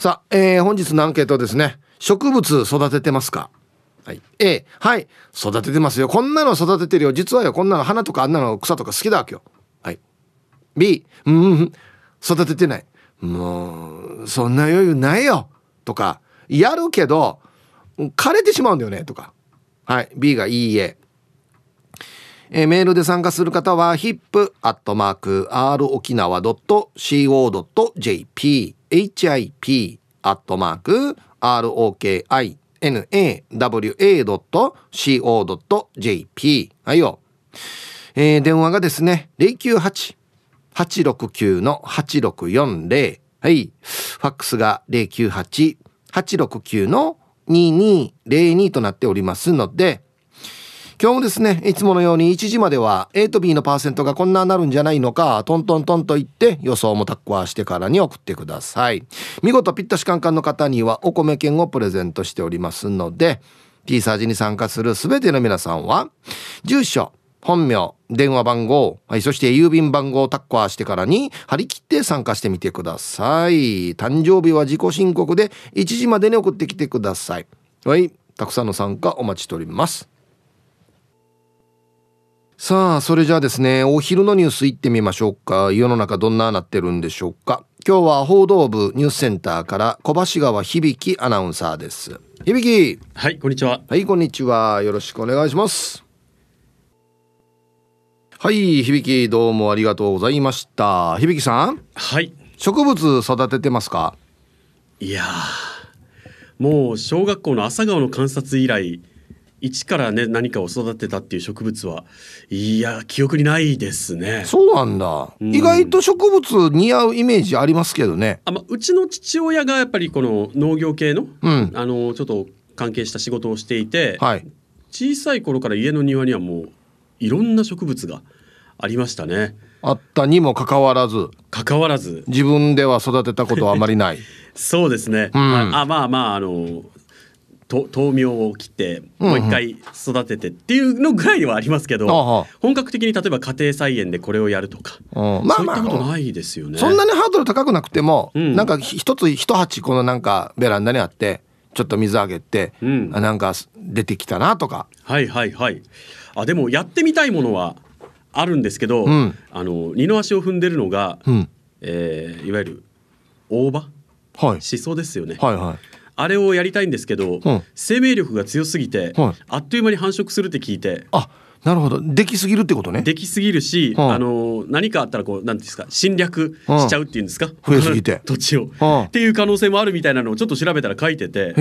さあ、本日のアンケートですね。植物育ててますか？はい、A、はい、育ててますよ。こんなの育ててるよ。実はよ、こんなの花とかあんなの草とか好きだわけよ。はい。B、育ててない。もう、そんな余裕ないよ。とか、やるけど、枯れてしまうんだよね。とか。はい。B がいいえ。メールで参加する方は hip@r-okinawa.co.jp hip@r-okinawa.co.jp はいよ、電話がですね 098-869-8640 はいファックスが 098-869-2202 となっておりますので、今日もですね、いつものように1時までは A と B のパーセントがこんななるんじゃないのか、トントントンと言って予想もタッコアしてからに送ってください。見事ピッタシカンカンの方にはお米券をプレゼントしておりますので、T サージに参加するすべての皆さんは、住所、本名、電話番号、はい、そして郵便番号をタッコアしてからに張り切って参加してみてください。誕生日は自己申告で1時までに送ってきてください。はい、たくさんの参加お待ちしております。さあ、それじゃあですね、お昼のニュース行ってみましょうか。世の中どんななってるんでしょうか。今日は報道部ニュースセンターから小橋川響アナウンサーです。響、はい、こんにちは。はい、こんにちは、よろしくお願いします。はい、響、どうもありがとうございました。響さん、はい、植物育ててますか？いやもう小学校の朝顔の観察以来一からね、何かを育てたっていう植物は、いや記憶にないですね。そうなんだ、うん、意外と植物似合うイメージありますけどね。あ、まあ、うちの父親がやっぱりこの農業系の、うん、ちょっと関係した仕事をしていて、はい、小さい頃から家の庭にはもういろんな植物がありましたね。あったにもかかわらず自分では育てたことはあまりないそうですね、うん、豆苗を切ってもう一回育ててっていうのぐらいはありますけど、うんうん、本格的に例えば家庭菜園でこれをやるとか、うん、そういったことないですよね。そんなにハードル高くなくても、うん、なんか一鉢このなんかベランダにあってちょっと水あげて、うん、なんか出てきたなとか、はいはいはい、あ、でもやってみたいものはあるんですけど、うん、二の足を踏んでるのが、うん、いわゆる大葉、はい、しそですよね、はいはい、あれをやりたいんですけど、うん、生命力が強すぎて、はい、あっという間に繁殖するって聞いて、あ、なるほど、できすぎるってことね。できすぎるし、うん、何かあったらこう、なんですか、侵略しちゃうっていうんですか、うん、増えすぎて土地を、うん、っていう可能性もあるみたいなのをちょっと調べたら書いてて、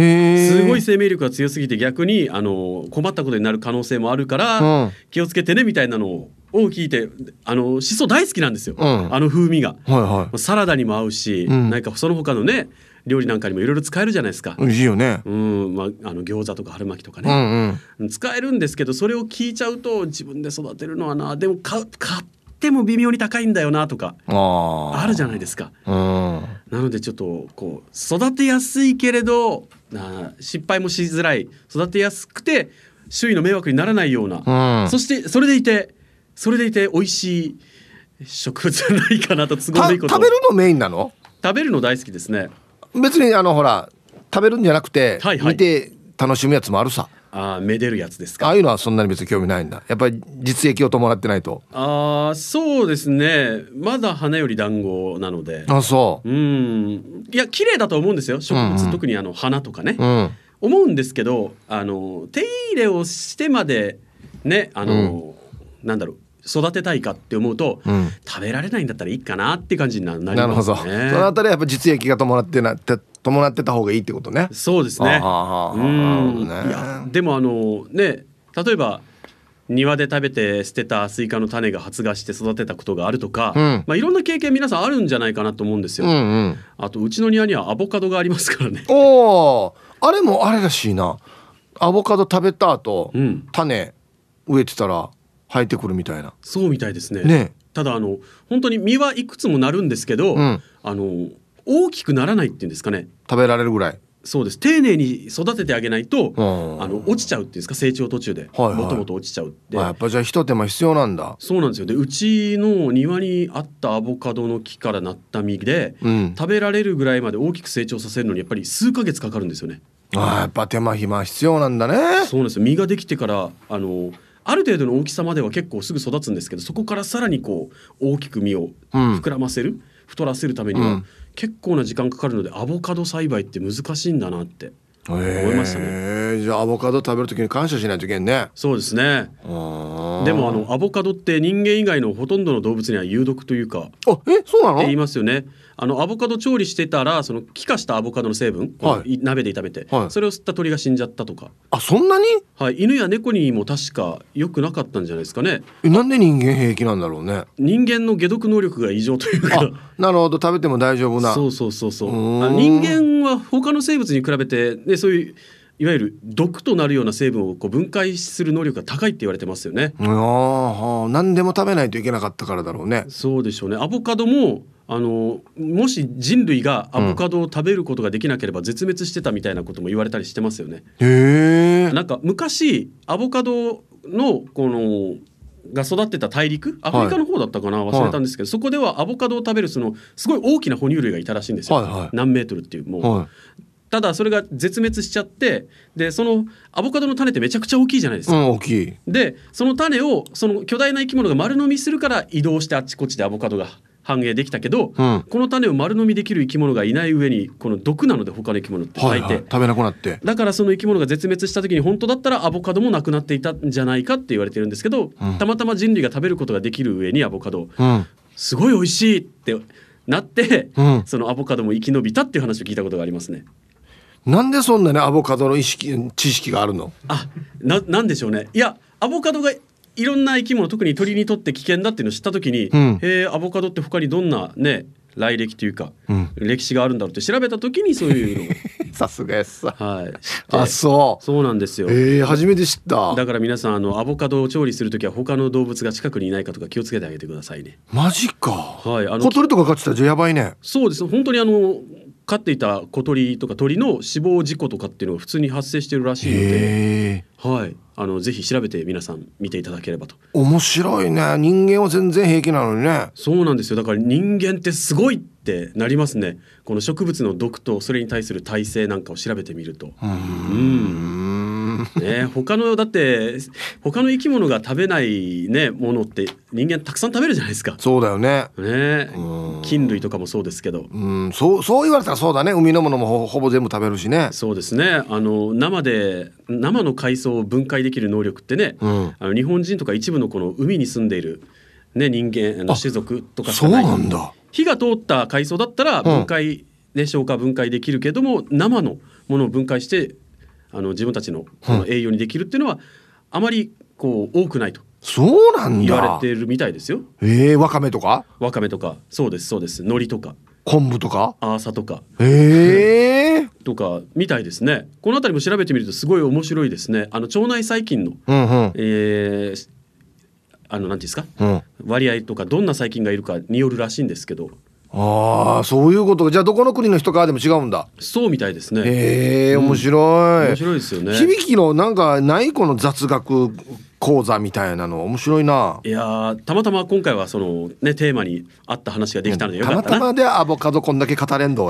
すごい生命力が強すぎて逆に困ったことになる可能性もあるから、うん、気をつけてねみたいなのを聞いて、シソ大好きなんですよ、うん、風味が、はいはい、サラダにも合うし、うん、なんかその他のね料理なんかにもいろいろ使えるじゃないですか。いいよね、うん、まあ、餃子とか春巻きとかね、うんうん、使えるんですけど、それを聞いちゃうと自分で育てるのはな、でも買っても微妙に高いんだよなとか あるじゃないですか、うん、なのでちょっとこう育てやすいけれど失敗もしづらい、育てやすくて周囲の迷惑にならないような、うん、そしてそれでいて美味しい植物はないかなと都合でいいこと。食べるのメインなの？食べるの大好きですね。別にほら食べるんじゃなくて、はいはい、見て楽しむやつもあるさ。あ、めでるやつですか。ああいうのはそんなに別に興味ないんだ。やっぱり実益を伴ってないと。ああ、そうですね、まだ花より団子なので。あ、そう。いや綺麗だと思うんですよ植物、うん、特に花とかね、うん、思うんですけど手入れをしてまでねうん、なんだろう育てたいかって思うと、うん、食べられないんだったらいいかなって感じになりますね。なるほど、そのあたりはやっぱ実益が伴ってた方がいいってことね。そうですね。いやでもね、例えば庭で食べて捨てたスイカの種が発芽して育てたことがあるとか、うん、まあ、いろんな経験皆さんあるんじゃないかなと思うんですよ、うんうん、あとうちの庭にはアボカドがありますからね。お、あれもあれらしいな、アボカド食べた後、うん、種植えてたら生えてくるみたいな。そうみたいです ね。ただ本当に実はいくつもなるんですけど、うん、大きくならないっていうんですかね。食べられるぐらい。そうです。丁寧に育ててあげないと、うん、落ちちゃうっていうんですか、成長途中で、はいはい、もともと落ちちゃうって、はい、やっぱじゃあ一手間必要なんだ。そうなんですよ。でうちの庭にあったアボカドの木からなった実で、うん、食べられるぐらいまで大きく成長させるのにやっぱり数ヶ月かかるんですよね。あ、やっぱ手間暇必要なんだね。そうなんですよ。実ができてからある程度の大きさまでは結構すぐ育つんですけど、そこからさらにこう大きく実を膨らませる、うん、太らせるためには、うん、結構な時間かかるのでアボカド栽培って難しいんだなって思いましたね。じゃあアボカド食べるときに感謝しないといけんね。そうですね。あ、でもアボカドって人間以外のほとんどの動物には有毒というか、あ、え、そうなのって言いますよね。アボカド調理してたらその気化したアボカドの成分、はい、鍋で炒めて、はい、それを吸った鳥が死んじゃったとか。あ、そんなに、はい、犬や猫にも確か良くなかったんじゃないですかね。なんで人間平気なんだろうね。人間の解毒能力が異常というか。あ、なるほど、食べても大丈夫な。そうそうそうそう。人間は他の生物に比べて、ね、そういういわゆる毒となるような成分をこう分解する能力が高いって言われてますよね。あ、何でも食べないといけなかったからだろうね。そうでしょうね。アボカドももし人類がアボカドを食べることができなければ絶滅してたみたいなことも言われたりしてますよね。へー。なんか昔アボカドのが育ってた大陸、アフリカの方だったかな、はい、忘れたんですけど、はい、そこではアボカドを食べるそのすごい大きな哺乳類がいたらしいんですよ、はいはい、何メートルっていう、もう、はい、ただそれが絶滅しちゃって、でそのアボカドの種ってめちゃくちゃ大きいじゃないですか、うん、大きい。でその種をその巨大な生き物が丸飲みするから移動してあっちこっちでアボカドが繁栄できたけど、うん、この種を丸飲みできる生き物がいない上にこの毒なので他の生き物って大抵、はいはい、食べなくなって、だからその生き物が絶滅した時に本当だったらアボカドもなくなっていたんじゃないかって言われてるんですけど、うん、たまたま人類が食べることができる上にアボカド、うん、すごい美味しいってなって、うん、そのアボカドも生き延びたっていう話を聞いたことがありますね。なんでそんなねアボカドの知識があるの？あ、なんでしょうね。いや、アボカドがいろんな生き物、特に鳥にとって危険だっていうのを知った時に、うん、アボカドって他にどんなね来歴というか、うん、歴史があるんだろうって調べた時にそういうのさすがやさ、はい、あ、そうなんですよ。初めて知った。だから皆さんアボカドを調理するときは他の動物が近くにいないかとか気をつけてあげてくださいね。マジか、はい、小鳥とか飼ってたらやばいね。そうです。本当に飼っていた小鳥とか鳥の死亡事故とかっていうのが普通に発生してるらしいので、はい、ぜひ調べて皆さん見ていただければと。面白いね。人間は全然平気なのにね。そうなんですよ。だから人間ってすごいってなりますね。この植物の毒とそれに対する耐性なんかを調べてみると、ね、他の生き物が食べない、ね、ものって人間たくさん食べるじゃないですか。そうだよね。ね、菌類とかもそうですけど、うん、そう言われたらそうだね。海のものも ほぼ全部食べるしね。そうですね。生の海藻を分解できる能力ってね、うん、日本人とか一部のこの海に住んでいる、ね、人間種族とかしかない。そうなんだ。火が通った海藻だったら分解、うん、ね、消化分解できるけども、生のものを分解して自分たちの栄養にできるっていうのはあまりこう多くないと言われてるみたいですよ。わかめとかそうですそうです。海苔とか昆布とかアサとかとかみたいですね。この辺りも調べてみるとすごい面白いですね。腸内細菌の、うんうん、なんていうんですか、うん、割合とかどんな細菌がいるかによるらしいんですけど。あ、そういうことか。じゃあどこの国の人かでも違うんだ。そうみたいですね。面白い、うん、面白いですよね。響きのなんかないこの雑学講座みたいなの面白いな。いや、たまたま今回はその、ね、テーマに合った話ができたのでよかったな。たまたまでアボカドこんだけ語れんど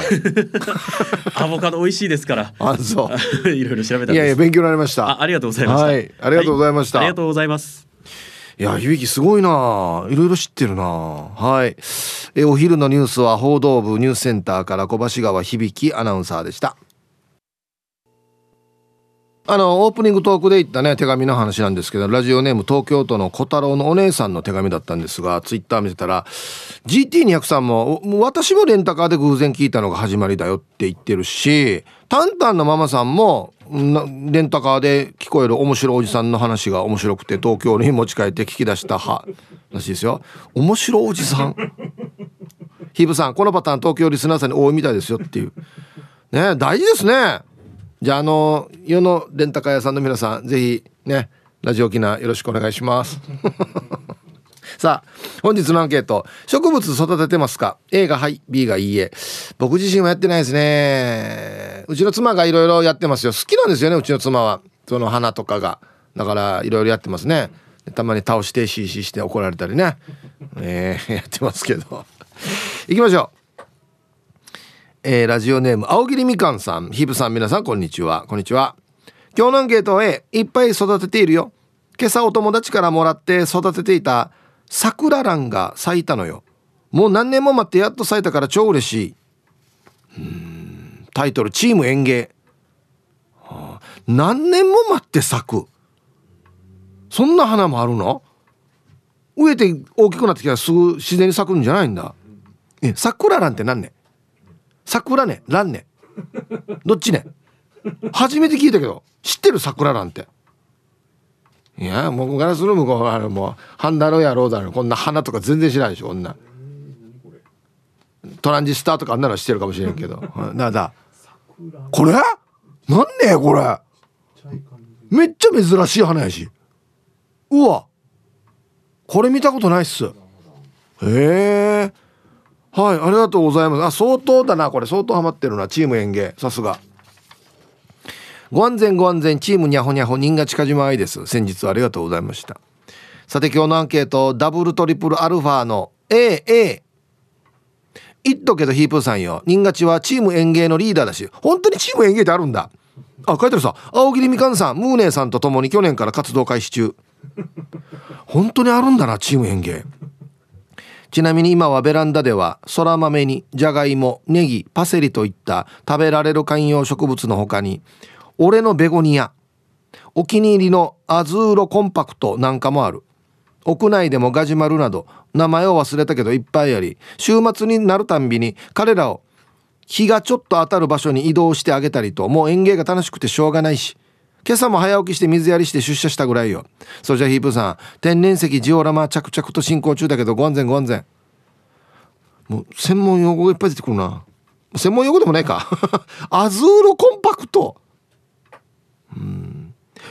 アボカド美味しいですからそういろいろ調べたんです。いやいや、勉強になりました。ありがとうございました。はい、ありがとうございました。ありがとうございます。いや、響きすごいな。いろいろ知ってるな。はい、お昼のニュースは報道部ニュースセンターから小橋川響アナウンサーでした。オープニングトークで言ったね手紙の話なんですけど、ラジオネーム東京都の小太郎のお姉さんの手紙だったんですが、ツイッター見てたら GT203 も私もレンタカーで偶然聞いたのが始まりだよって言ってるし、タンタンのママさんもレンタカーで聞こえる面白いおじさんの話が面白くて東京に持ち帰って聞き出した話ですよ。面白いおじさんヒブさん、このパターン東京リスナーさんに多いみたいですよっていうね。大事ですね。じゃあ世のレンタカー屋さんの皆さん、ぜひねラジオ沖縄よろしくお願いしますさあ本日のアンケート、植物育ててますか？ A がはい、 B がいいえ。僕自身はやってないですね。うちの妻がいろいろやってますよ。好きなんですよね、うちの妻は。その花とかがだからいろいろやってますね。たまに倒してシーシーして怒られたりね、やってますけどいきましょう。ラジオネーム青桐みかんさん、ヒブさん、皆さんこんにちは。こんにちは。今日のアンケート A、 いっぱい育てているよ。今朝お友達からもらって育てていた桜蘭が咲いたのよ。もう何年も待ってやっと咲いたから超嬉しい。タイトル、チーム園芸。何年も待って咲く、そんな花もあるの？植えて大きくなってきたらすぐ自然に咲くんじゃないんだ。桜蘭って何ね？桜ね、蘭ね、どっちね？初めて聞いたけど、知ってる？桜蘭って。いや、もう僕からする向こうはもう半だろうやろうだろう、こんな花とか全然知らないでしょ。こんなトランジスターとかあんなの知ってるかもしれんけどだこれなんねえ、これめっちゃ珍しい花やし。うわ、これ見たことないっす。へえ、はい、ありがとうございます。あ、相当だなこれ、相当ハマってるな。チーム園芸、さすが。ご安全ご安全、チームにゃほにゃほ、人が近島愛です。先日はありがとうございました。さて今日のアンケート、ダブルトリプルアルファの A。 言っとけどヒープーさんよ、人がちはチーム園芸のリーダーだし。本当にチーム園芸ってあるんだ。あ、書いてるさ。青桐みかんさん、ムーネーさんと共に去年から活動開始中。本当にあるんだな、チーム園芸。ちなみに今はベランダではそら豆にじゃがいも、ネギ、パセリといった食べられる観葉植物のほかに、俺のベゴニア、お気に入りのアズーロコンパクトなんかもある。屋内でもガジュマルなど名前を忘れたけどいっぱいあり、週末になるたんびに彼らを日がちょっと当たる場所に移動してあげたりと、もう園芸が楽しくてしょうがないし、今朝も早起きして水やりして出社したぐらいよ。それじゃヒープさん、天然石ジオラマ着々と進行中だけどご安全ご安全。もう専門用語がいっぱい出てくるな。専門用語でもないかアズーロコンパクト、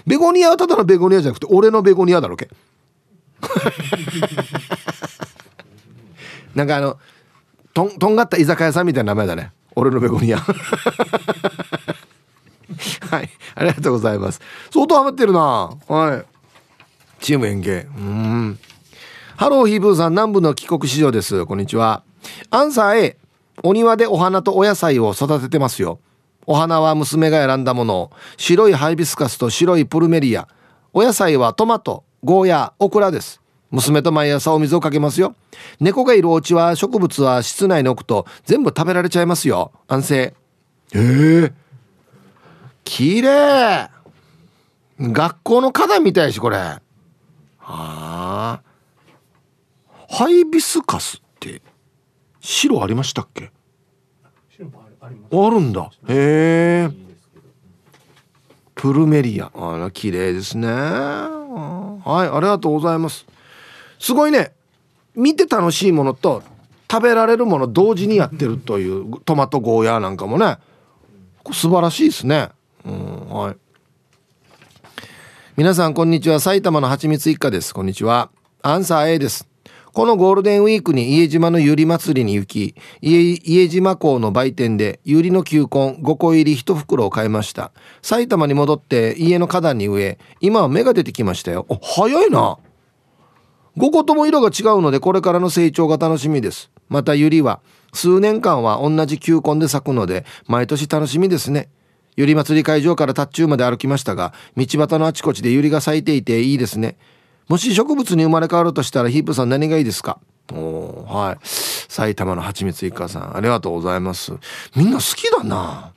ベゴニアはただのベゴニアじゃなくて俺のベゴニアだろけなんかとんがった居酒屋さんみたいな名前だね、俺のベゴニアはい、ありがとうございます。相当ハマってるな。はい、チーム園芸。ハローヒーブーさん、南部の帰国子女です。こんにちは。アンサー A、 お庭でお花とお野菜を育ててますよ。お花は娘が選んだものを、白いハイビスカスと白いプルメリア。お野菜はトマト、ゴーヤー、オクラです。娘と毎朝お水をかけますよ。猫がいるお家は植物は室内に置くと全部食べられちゃいますよ。安静。きれい。学校の花壇みたいし、これ。ハイビスカスって白ありましたっけ？あるんだ。へえ。プルメリア、あら綺麗ですね。はい、ありがとうございます。すごいね、見て楽しいものと食べられるもの同時にやってるという。トマト、ゴーヤーなんかもね、素晴らしいですね。はい、皆さんこんにちは。埼玉のはちみつ一家です。こんにちは。アンサー A です。このゴールデンウィークに家島のゆり祭りに行き、家島港の売店でゆりの球根5個入り1袋を買いました。埼玉に戻って家の花壇に植え、今は芽が出てきましたよ。お、早いな。5個とも色が違うので、これからの成長が楽しみです。またゆりは数年間は同じ球根で咲くので、毎年楽しみですね。ゆり祭り会場からタッチューまで歩きましたが、道端のあちこちでゆりが咲いていていいですね。もし植物に生まれ変わるとしたら、ヒープさん何がいいですか？はい、埼玉のはちみつ一家さん、ありがとうございます。みんな好きだな。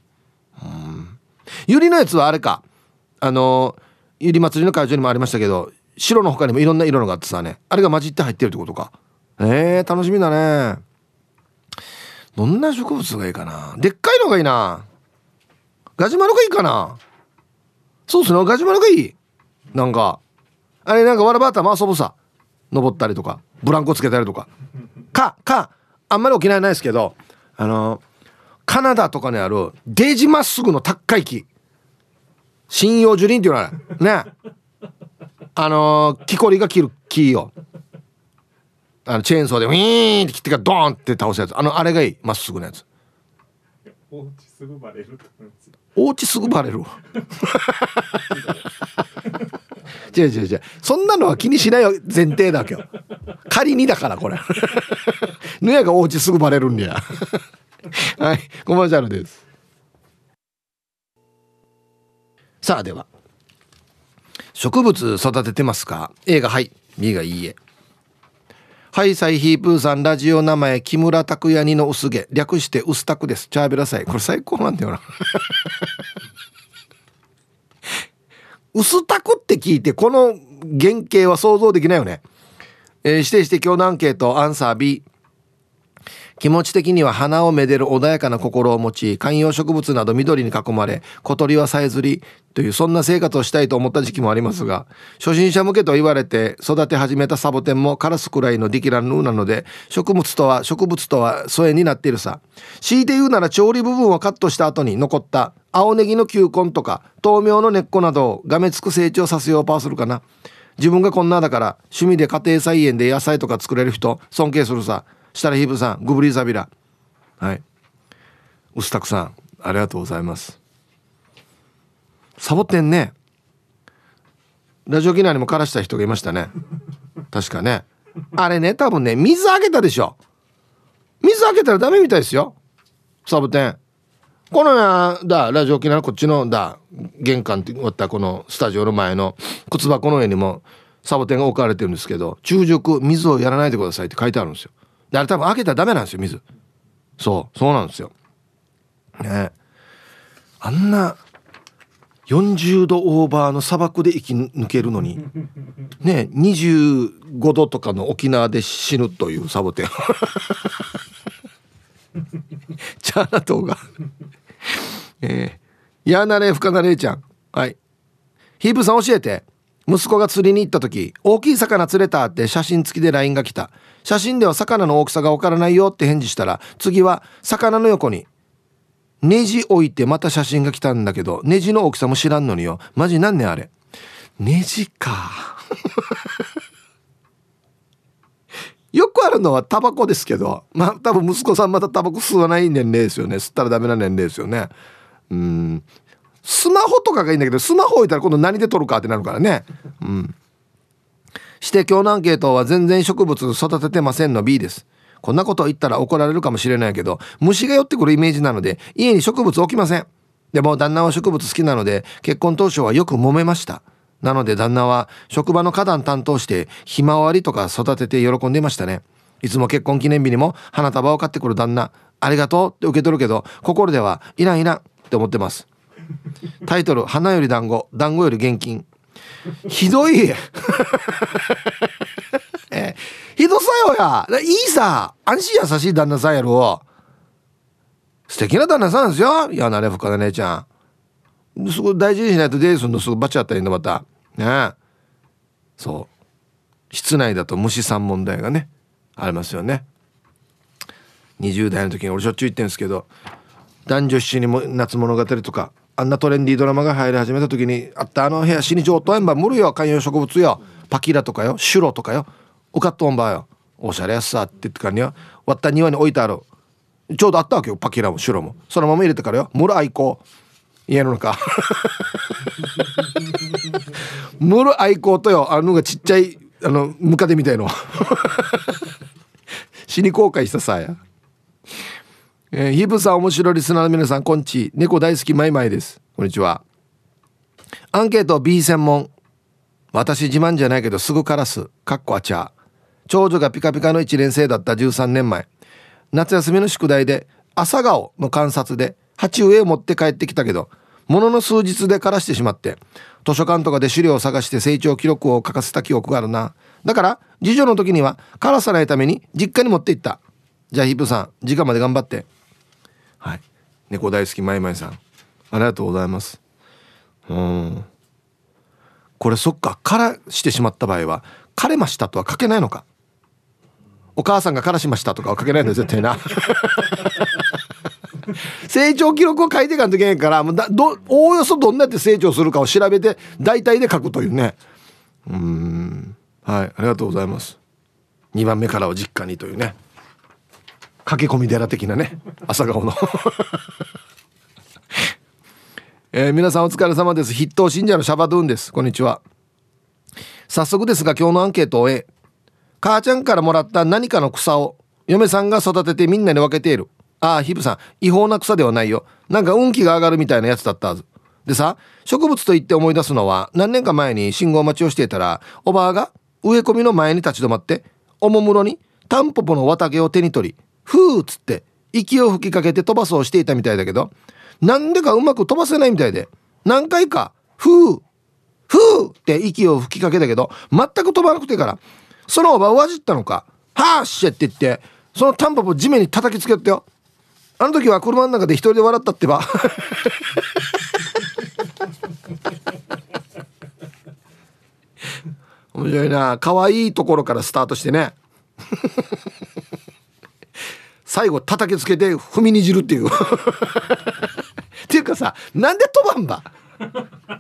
ゆりのやつはあれか、ゆり祭りの会場にもありましたけど、白の他にもいろんな色のがあってさね、あれが混じって入ってるってことか。楽しみだね。どんな植物がいいかな。でっかいのがいいな。ガジュマルがいいかな。そうっすね、ガジュマルがいい。なんかあれ、なんかわらば頭遊ぶさ、登ったりとかブランコつけたりとかかあんまり沖縄ないですけど、カナダとかにあるデージまっすぐの高い木、針葉樹林っていうのはね、木こりが切る木よ。チェーンソーでウィーンって切ってからドーンって倒すやつ、あれがいい。まっすぐのやつ。おうちすぐバレる。おうちすぐバレる。違うそんなのは気にしない前提だけど、仮にだからこれぬやがおうちすぐバレるんやはい、コマーシャルです。さあでは、植物育ててますか？ A がはい、 B がいいえ。はいサイヒープーさん、ラジオ名前木村拓哉にの薄毛、略して薄拓です。チャーベラサイ、これ最高なんだよな薄拓って聞いてこの原型は想像できないよね。指定して今日のアンケート、アンサー B。 気持ち的には花をめでる穏やかな心を持ち、観葉植物など緑に囲まれ、小鳥はさえずりという、そんな生活をしたいと思った時期もありますが、初心者向けと言われて育て始めたサボテンもカラスくらいのディキラヌーなので、植物とは疎遠になっているさ。強いて言うなら調理部分をカットした後に残った青ネギの球根とか豆苗の根っこなどをがめつく成長させようパーするかな。自分がこんなだから趣味で家庭菜園で野菜とか作れる人尊敬するさ。したらヒープさん、グブリーザビラ。はい、うすたくさんありがとうございます。サボテンね、ラジオ機内にも枯らした人がいましたね確かね。あれね、多分ね、水あげたでしょ。水あげたらダメみたいですよ、サボテン。このだラジオ沖縄こっちのだ玄関って言ったこのスタジオの前の靴箱の上にもサボテンが置かれてるんですけど、中熟水をやらないでくださいって書いてあるんですよ。であれ多分開けたらダメなんですよ、水。そうなんですよね。あんな40度オーバーの砂漠で生き抜けるのにね、25度とかの沖縄で死ぬというサボテンチャーナ島がやなれふかなれいちゃん。はい、ヒープさん教えて。息子が釣りに行った時、大きい魚釣れたって写真付きで LINE が来た。写真では魚の大きさがわからないよって返事したら、次は魚の横にネジ置いてまた写真が来たんだけど、ネジの大きさも知らんのによ、マジなんねんあれ。ネジかよくあるのはタバコですけど、まあ多分息子さんまたタバコ吸わない年齢ですよね。吸ったらダメな年齢ですよね。スマホとかがいいんだけど、スマホ置いたら今度何で撮るかってなるからね。して今日のアンケートは全然植物育ててませんの B です。こんなこと言ったら怒られるかもしれないけど、虫が寄ってくるイメージなので家に植物置きません。でも旦那は植物好きなので、結婚当初はよく揉めました。なので旦那は職場の花壇担当してひまわりとか育てて喜んでいましたね。いつも結婚記念日にも花束を買ってくる旦那、ありがとうって受け取るけど、心ではいらんいらんって思ってます。タイトル、花より団子、団子より現金。ひどいひどさよや。いいさ、安心優しい旦那さんやろ。素敵な旦那さんですよ。いやなれふかな姉ちゃん、すごい大事にしないとデースのすぐバチあったりのまたね。そう、室内だと虫さん問題がねありますよね。20代の時に俺しょっちゅう言ってるんですけど、男女七人も夏物語とかあんなトレンディードラマが入り始めた時にあった、あの部屋死に上等円盤無理よ、観葉植物よ、パキラとかよ、シュロとかよ、オカットオンバーよ、おしゃれやっさって言ってからには割った庭に置いてある。ちょうどあったわけよ、パキラもシュロも。そのまま入れてからよ、村愛好家の中ムル愛好とよ、あのがちっちゃいムカデみたいの死に後悔したさや。ヒブさん、面白いリスナーの皆さん、こんち猫大好きマイマイです。こんにちは。アンケート B 専門。私自慢じゃないけどすぐカラスかっこあちゃ。長女がピカピカの1年生だった13年前、夏休みの宿題で朝顔の観察で鉢植えを持って帰ってきたけど、ものの数日で枯らしてしまって、図書館とかで資料を探して成長記録を書かせた記憶があるな。だから次女の時には枯らさないために実家に持って行った。じゃあヒップさん、時間まで頑張って。はい、猫大好きまいまいさん、ありがとうございます。これそっか、枯らしてしまった場合は枯れましたとは書けないのか。お母さんが枯らしましたとかは書けないのよ絶対な成長記録を書いていかんといけないから、おおよそどんなやって成長するかを調べて大体で書くというね。はい、ありがとうございます。2番目からは実家にというね、駆け込み寺的なね朝顔の皆さんお疲れ様です。筆頭信者のシャバドゥーンです。こんにちは。早速ですが今日のアンケートを終え、母ちゃんからもらった何かの草を嫁さんが育ててみんなに分けている。ああ、ヒブさん、違法な草ではないよ。なんか運気が上がるみたいなやつだったはずでさ、植物と言って思い出すのは、何年か前に信号待ちをしていたら、おばあが植え込みの前に立ち止まっておもむろにタンポポの綿毛を手に取り、ふーっつって息を吹きかけて飛ばそうしていたみたいだけど、なんでかうまく飛ばせないみたいで、何回かふーふーって息を吹きかけたけど全く飛ばなくてから、そのおばあをわじったのか、はーっしゃって言ってそのタンポポ地面に叩きつけたよ。あの時は車の中で一人で笑ったってば面白いな。可愛いところからスタートしてね最後叩きつけて踏みにじるっていうっていうかさ、なんで飛ばんば、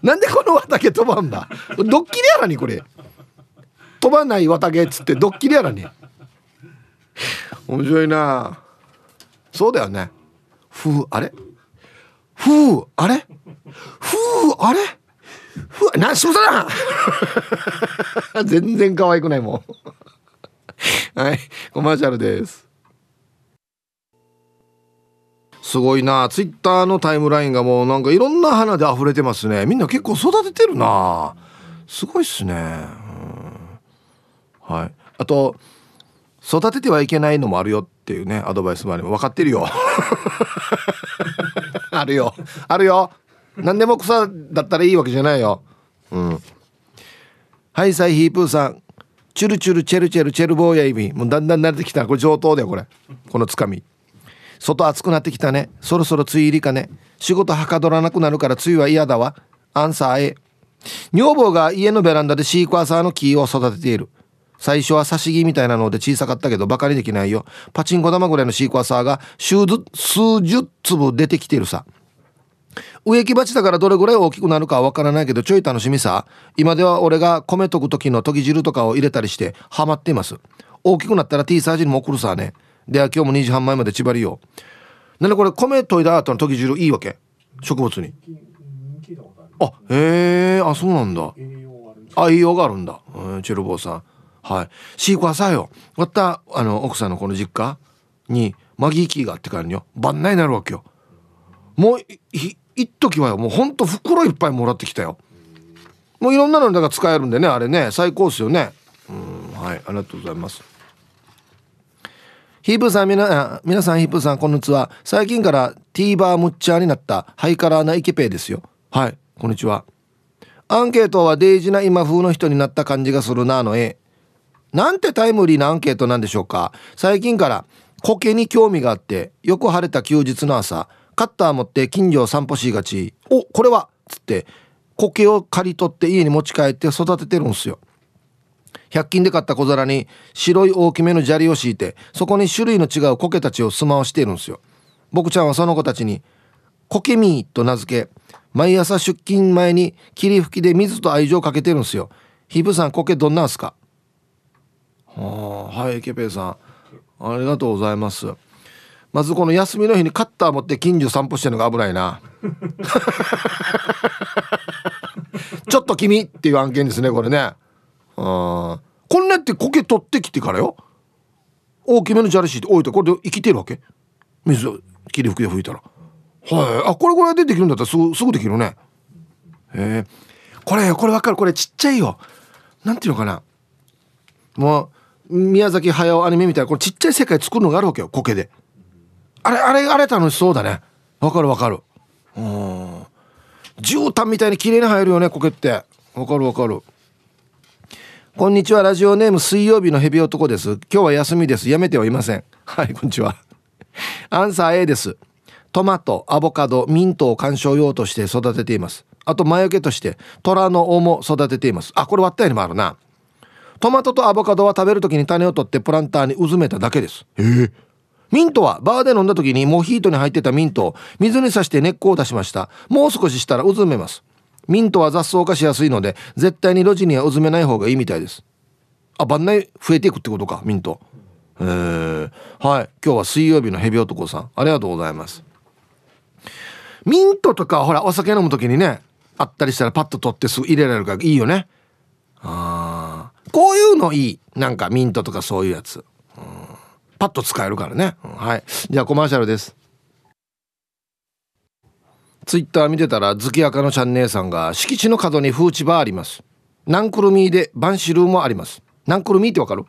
なんでこの綿毛飛ばんば、ドッキリやらに、これ飛ばない綿毛っつってドッキリやらに。面白いな。そうだよね。ふうあれふうあれふうあれふう何しもさな全然可愛くないもんはい、コマーシャルです。すごいな、ツイッターのタイムラインがもうなんかいろんな花で溢れてますね。みんな結構育ててるな、すごいっすね、うん、はい。あと育ててはいけないのもあるよっていうねアドバイスもあれば、分かってるよあるよあるよ、何でも草だったらいいわけじゃないよ、うん、はい、サイヒープーさん、チュルチュルチェルチェルチェルボーや意味、もうだんだん慣れてきた、これ上等だよ、このつかみ。外暑くなってきたね、そろそろ梅雨入りかね、仕事はかどらなくなるから梅雨は嫌だわ。アンサー A。 女房が家のベランダでシークワーサーの木を育てている。最初は刺し木みたいなので小さかったけどバカにできないよ。パチンコ玉ぐらいのシークワーサーが数十粒出てきてるさ。植木鉢だからどれぐらい大きくなるかはわからないけどちょい楽しみさ。今では俺が米とく時のとぎ汁とかを入れたりしてハマっています。大きくなったら T サージにも送るさね。では今日も2時半前まで縛りよ。なんでこれ米といだ後のとぎ汁いいわけ、植物に。あ、へえ、あ、そうなんだ。あ、栄養があるんだ、チェルボーさん。はい、シークワーサーよ。また奥さんのこの実家にマギーキーがあってからによ、晩内になるわけよ。もう一時はもうほんと袋いっぱいもらってきたよ。もういろんなのだから使えるんでね、あれね、最高っすよね。うん、はい、ありがとうございます。ヒープーさん、皆さん、ヒープーさん、こんにちは。最近からティーバームッチャーになったハイカラーなイケペイですよ。はい、こんにちは。アンケートはデイジな今風の人になった感じがするなの絵。なんてタイムリーなアンケートなんでしょうか。最近から苔に興味があって、よく晴れた休日の朝カッター持って近所を散歩しがち。お、これはつって苔を刈り取って家に持ち帰って育ててるんすよ。100均で買った小皿に白い大きめの砂利を敷いて、そこに種類の違う苔たちを住まわしているんすよ。僕ちゃんはその子たちに苔ミーと名付け、毎朝出勤前に霧吹きで水と愛情をかけてるんすよ。ヒブさん、苔どんなんすか。はい、ケペイさん、ありがとうございます。まずこの休みの日にカッター持って近所散歩してるのが危ないなちょっと君っていう案件ですね、これね。こんなって苔取ってきてからよ、大きめのジャレシーって置いて、これで生きてるわけ。水を霧吹きで拭いたら、はい、あ、これぐらいでできるんだったらすぐできるね。へえ、これ分かる。これちっちゃいよ、なんていうのかな、もう宮崎駿アニメみたいな、このちっちゃい世界作るのがあるわけよ、苔で。あれ楽しそうだね。わかるわかる。うん、絨毯みたいに綺麗に生えるよね、苔って。わかるわかる。こんにちは、ラジオネーム水曜日のヘビ男です。今日は休みです。やめてはいません。はい、こんにちはアンサー A です。トマト、アボカド、ミントを観賞用として育てています。あと魔除けとして虎の尾も育てています。あ、これ割ったよりもあるな。トマトとアボカドは食べるときに種を取ってプランターにうずめただけです。ミントはバーで飲んだときにモヒートに入ってたミントを水に刺して根っこを出しました。もう少ししたらうずめます。ミントは雑草化しやすいので絶対に路地にはうずめない方がいいみたいです。あ、番内増えていくってことかミント、はい、今日は水曜日のヘビ男さんありがとうございます。ミントとかほらお酒飲む時にねあったりしたらパッと取ってすぐ入れられるからいいよね。ああ、こういうのいい、なんかミントとかそういうやつ、うん、パッと使えるからね、うん、はい、じゃあコマーシャルです。ツイッター見てたら月赤のちゃん姉さんが敷地の角にフーチバーあります、ナンクルミーでバンシルーもあります。ナンクルミーってわかる？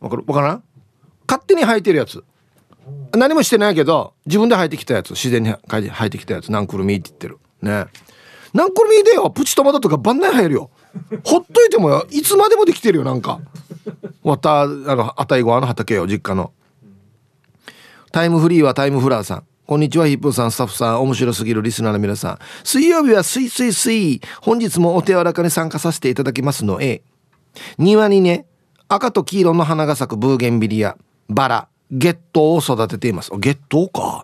わかる？わからん？勝手に生えてるやつ、何もしてないけど自分で生えてきたやつ、自然に生えてきたやつ、ナンクルミーって言ってるね。ナンクルミーでよ、プチトマトとか万年生えるよ。ほっといてもよ、いつまでもできてるよ。なんかまたあたいごあの畑よ、実家の。タイムフリーはタイムフラーさん、こんにちは。ヒップさん、スタッフさん、面白すぎるリスナーの皆さん、水曜日はスイスイスイ、本日もお手柔らかに参加させていただきますのえ、庭にね赤と黄色の花が咲くブーゲンビリア、バラ、ゲットを育てています。ゲットか。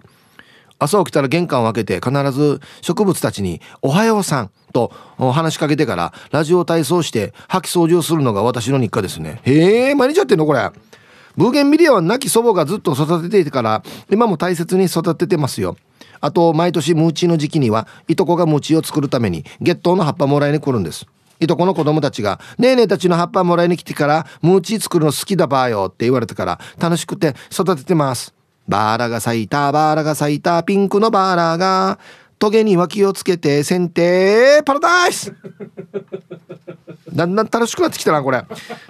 朝起きたら玄関を開けて必ず植物たちにおはようさんと話しかけてからラジオ体操して掃き掃除をするのが私の日課ですね。へえ、毎日やってんのこれ。ブーゲンビリアは亡き祖母がずっと育てていてから今も大切に育ててますよ。あと毎年ムーチーの時期にはいとこがムーチーを作るためにゲットの葉っぱもらいに来るんです。いとこの子供たちがねえねえたちの葉っぱもらいに来てからムーチー作るの好きだばーよって言われたから楽しくて育ててます。バーラが咲いたバーラが咲いたピンクのバーラがトゲに脇をつけて剪定パラダイスだんだん楽しくなってきたなこれ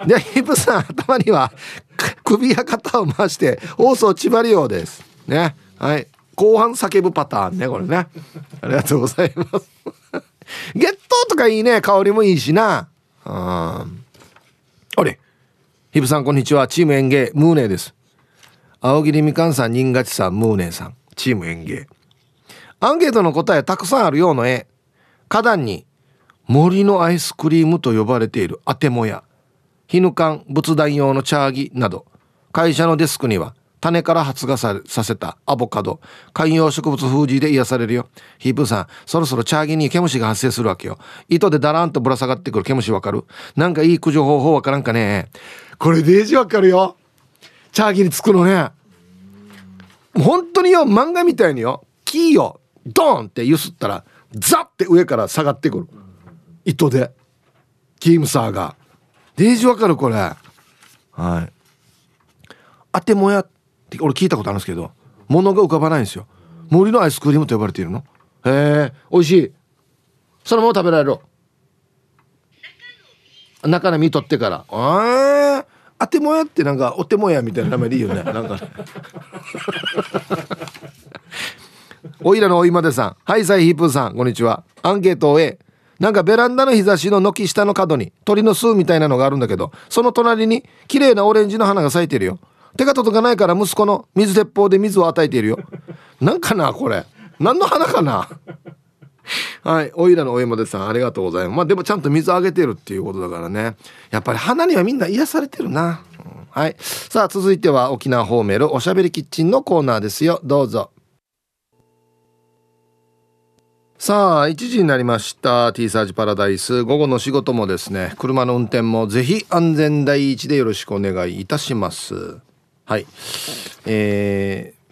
で、ヒップさん頭には首や肩を回して放送千葉利用ですね。はい、後半叫ぶパターンねこれね。ありがとうございますゲットとかいいね、香りもいいしな。あれ、ヒブさんこんにちは。チーム園芸ムーネーです。青桐みかんさん、新勝さん、ムーネーさん、チーム園芸。アンケートの答えたくさんあるようの絵、花壇に森のアイスクリームと呼ばれているあてもやヒヌカン、仏壇用の茶木など、会社のデスクには種から発芽させたアボカド、観葉植物封じで癒されるよ。ヒープーさん、そろそろチャーギに毛虫が発生するわけよ。糸でだらんとぶら下がってくる毛虫わかる？なんかいい駆除方法わからんかね。これデージわかるよ。チャーギにつくのね。本当によ、漫画みたいによ、木をドーンって揺すったらザッて上から下がってくる糸でキームサーが。デージわかるこれ。はい。あてもや俺聞いたことあるんですけど、物が浮かばないんですよ。森のアイスクリームと呼ばれているの。へえ、美味しい。そのまま食べられる。中の実取ってから。あてもやってなんかお手もやみたいな名前でいいよね。なんか、ね。おいらのおいまでさん、はいさいヒープーさんこんにちは。アンケートを A、なんかベランダの日差しの軒下の角に鳥の巣みたいなのがあるんだけど、その隣に綺麗なオレンジの花が咲いてるよ。手が届かないから息子の水鉄砲で水を与えているよ。なんかなこれ、何の花かなはい、おいらのお芋でさんありがとうございます。まあでもちゃんと水あげてるっていうことだからね、やっぱり花にはみんな癒されてるな、うん、はい。さあ続いては沖縄ホーメルおしゃべりキッチンのコーナーですよ、どうぞ。さあ1時になりました。 T サージパラダイス、午後の仕事もですね、車の運転もぜひ安全第一でよろしくお願いいたします。はい、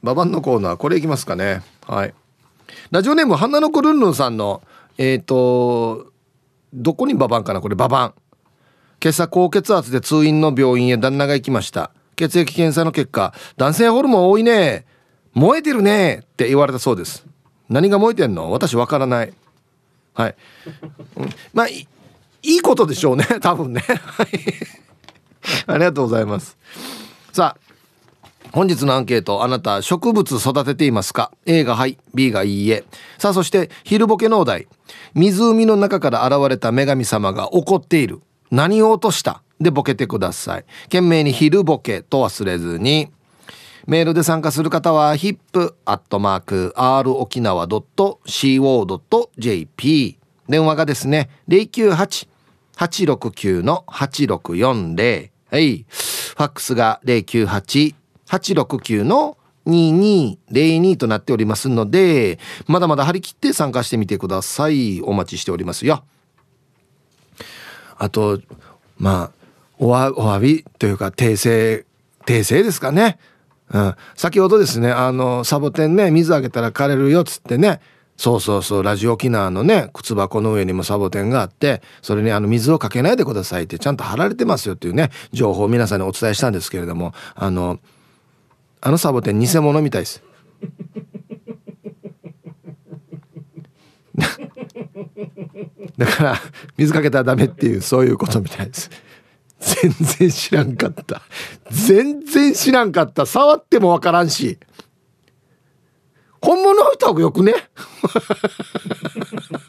ババンのコーナーこれいきますかね。はい、ラジオネーム花の子ルンルンさんのどこにババンかなこれ、ババン。今朝高血圧で通院の病院へ旦那が行きました。血液検査の結果、男性ホルモン多いね、燃えてるねって言われたそうです。何が燃えてんの私わからない。はい、うん、まあ いいことでしょうね多分ねありがとうございます。さあ本日のアンケート、あなた植物育てていますか？ A がはい、 B がいいえ。さあそして昼ボケのお題、湖の中から現れた女神様が怒っている、何を落としたでボケてください。懸命に昼ボケと忘れずに。メールで参加する方は hip@r-okinawa.co.jp、 電話がですね 098-869-8640、 はい、ファックスが 098-869-2202 となっておりますので、まだまだ張り切って参加してみてください。お待ちしておりますよ。あとまあお詫びというか訂正ですかね。うん、先ほどですね、サボテンね、水あげたら枯れるよっつってね、そう、ラジオ沖縄のね、靴箱の上にもサボテンがあって、それに水をかけないでくださいってちゃんと貼られてますよっていうね、情報を皆さんにお伝えしたんですけれども、あのサボテン偽物みたいです。だから水かけたらダメっていう、そういうことみたいです。全然知らんかった。触ってもわからんし、本物の人はよくね。そりゃ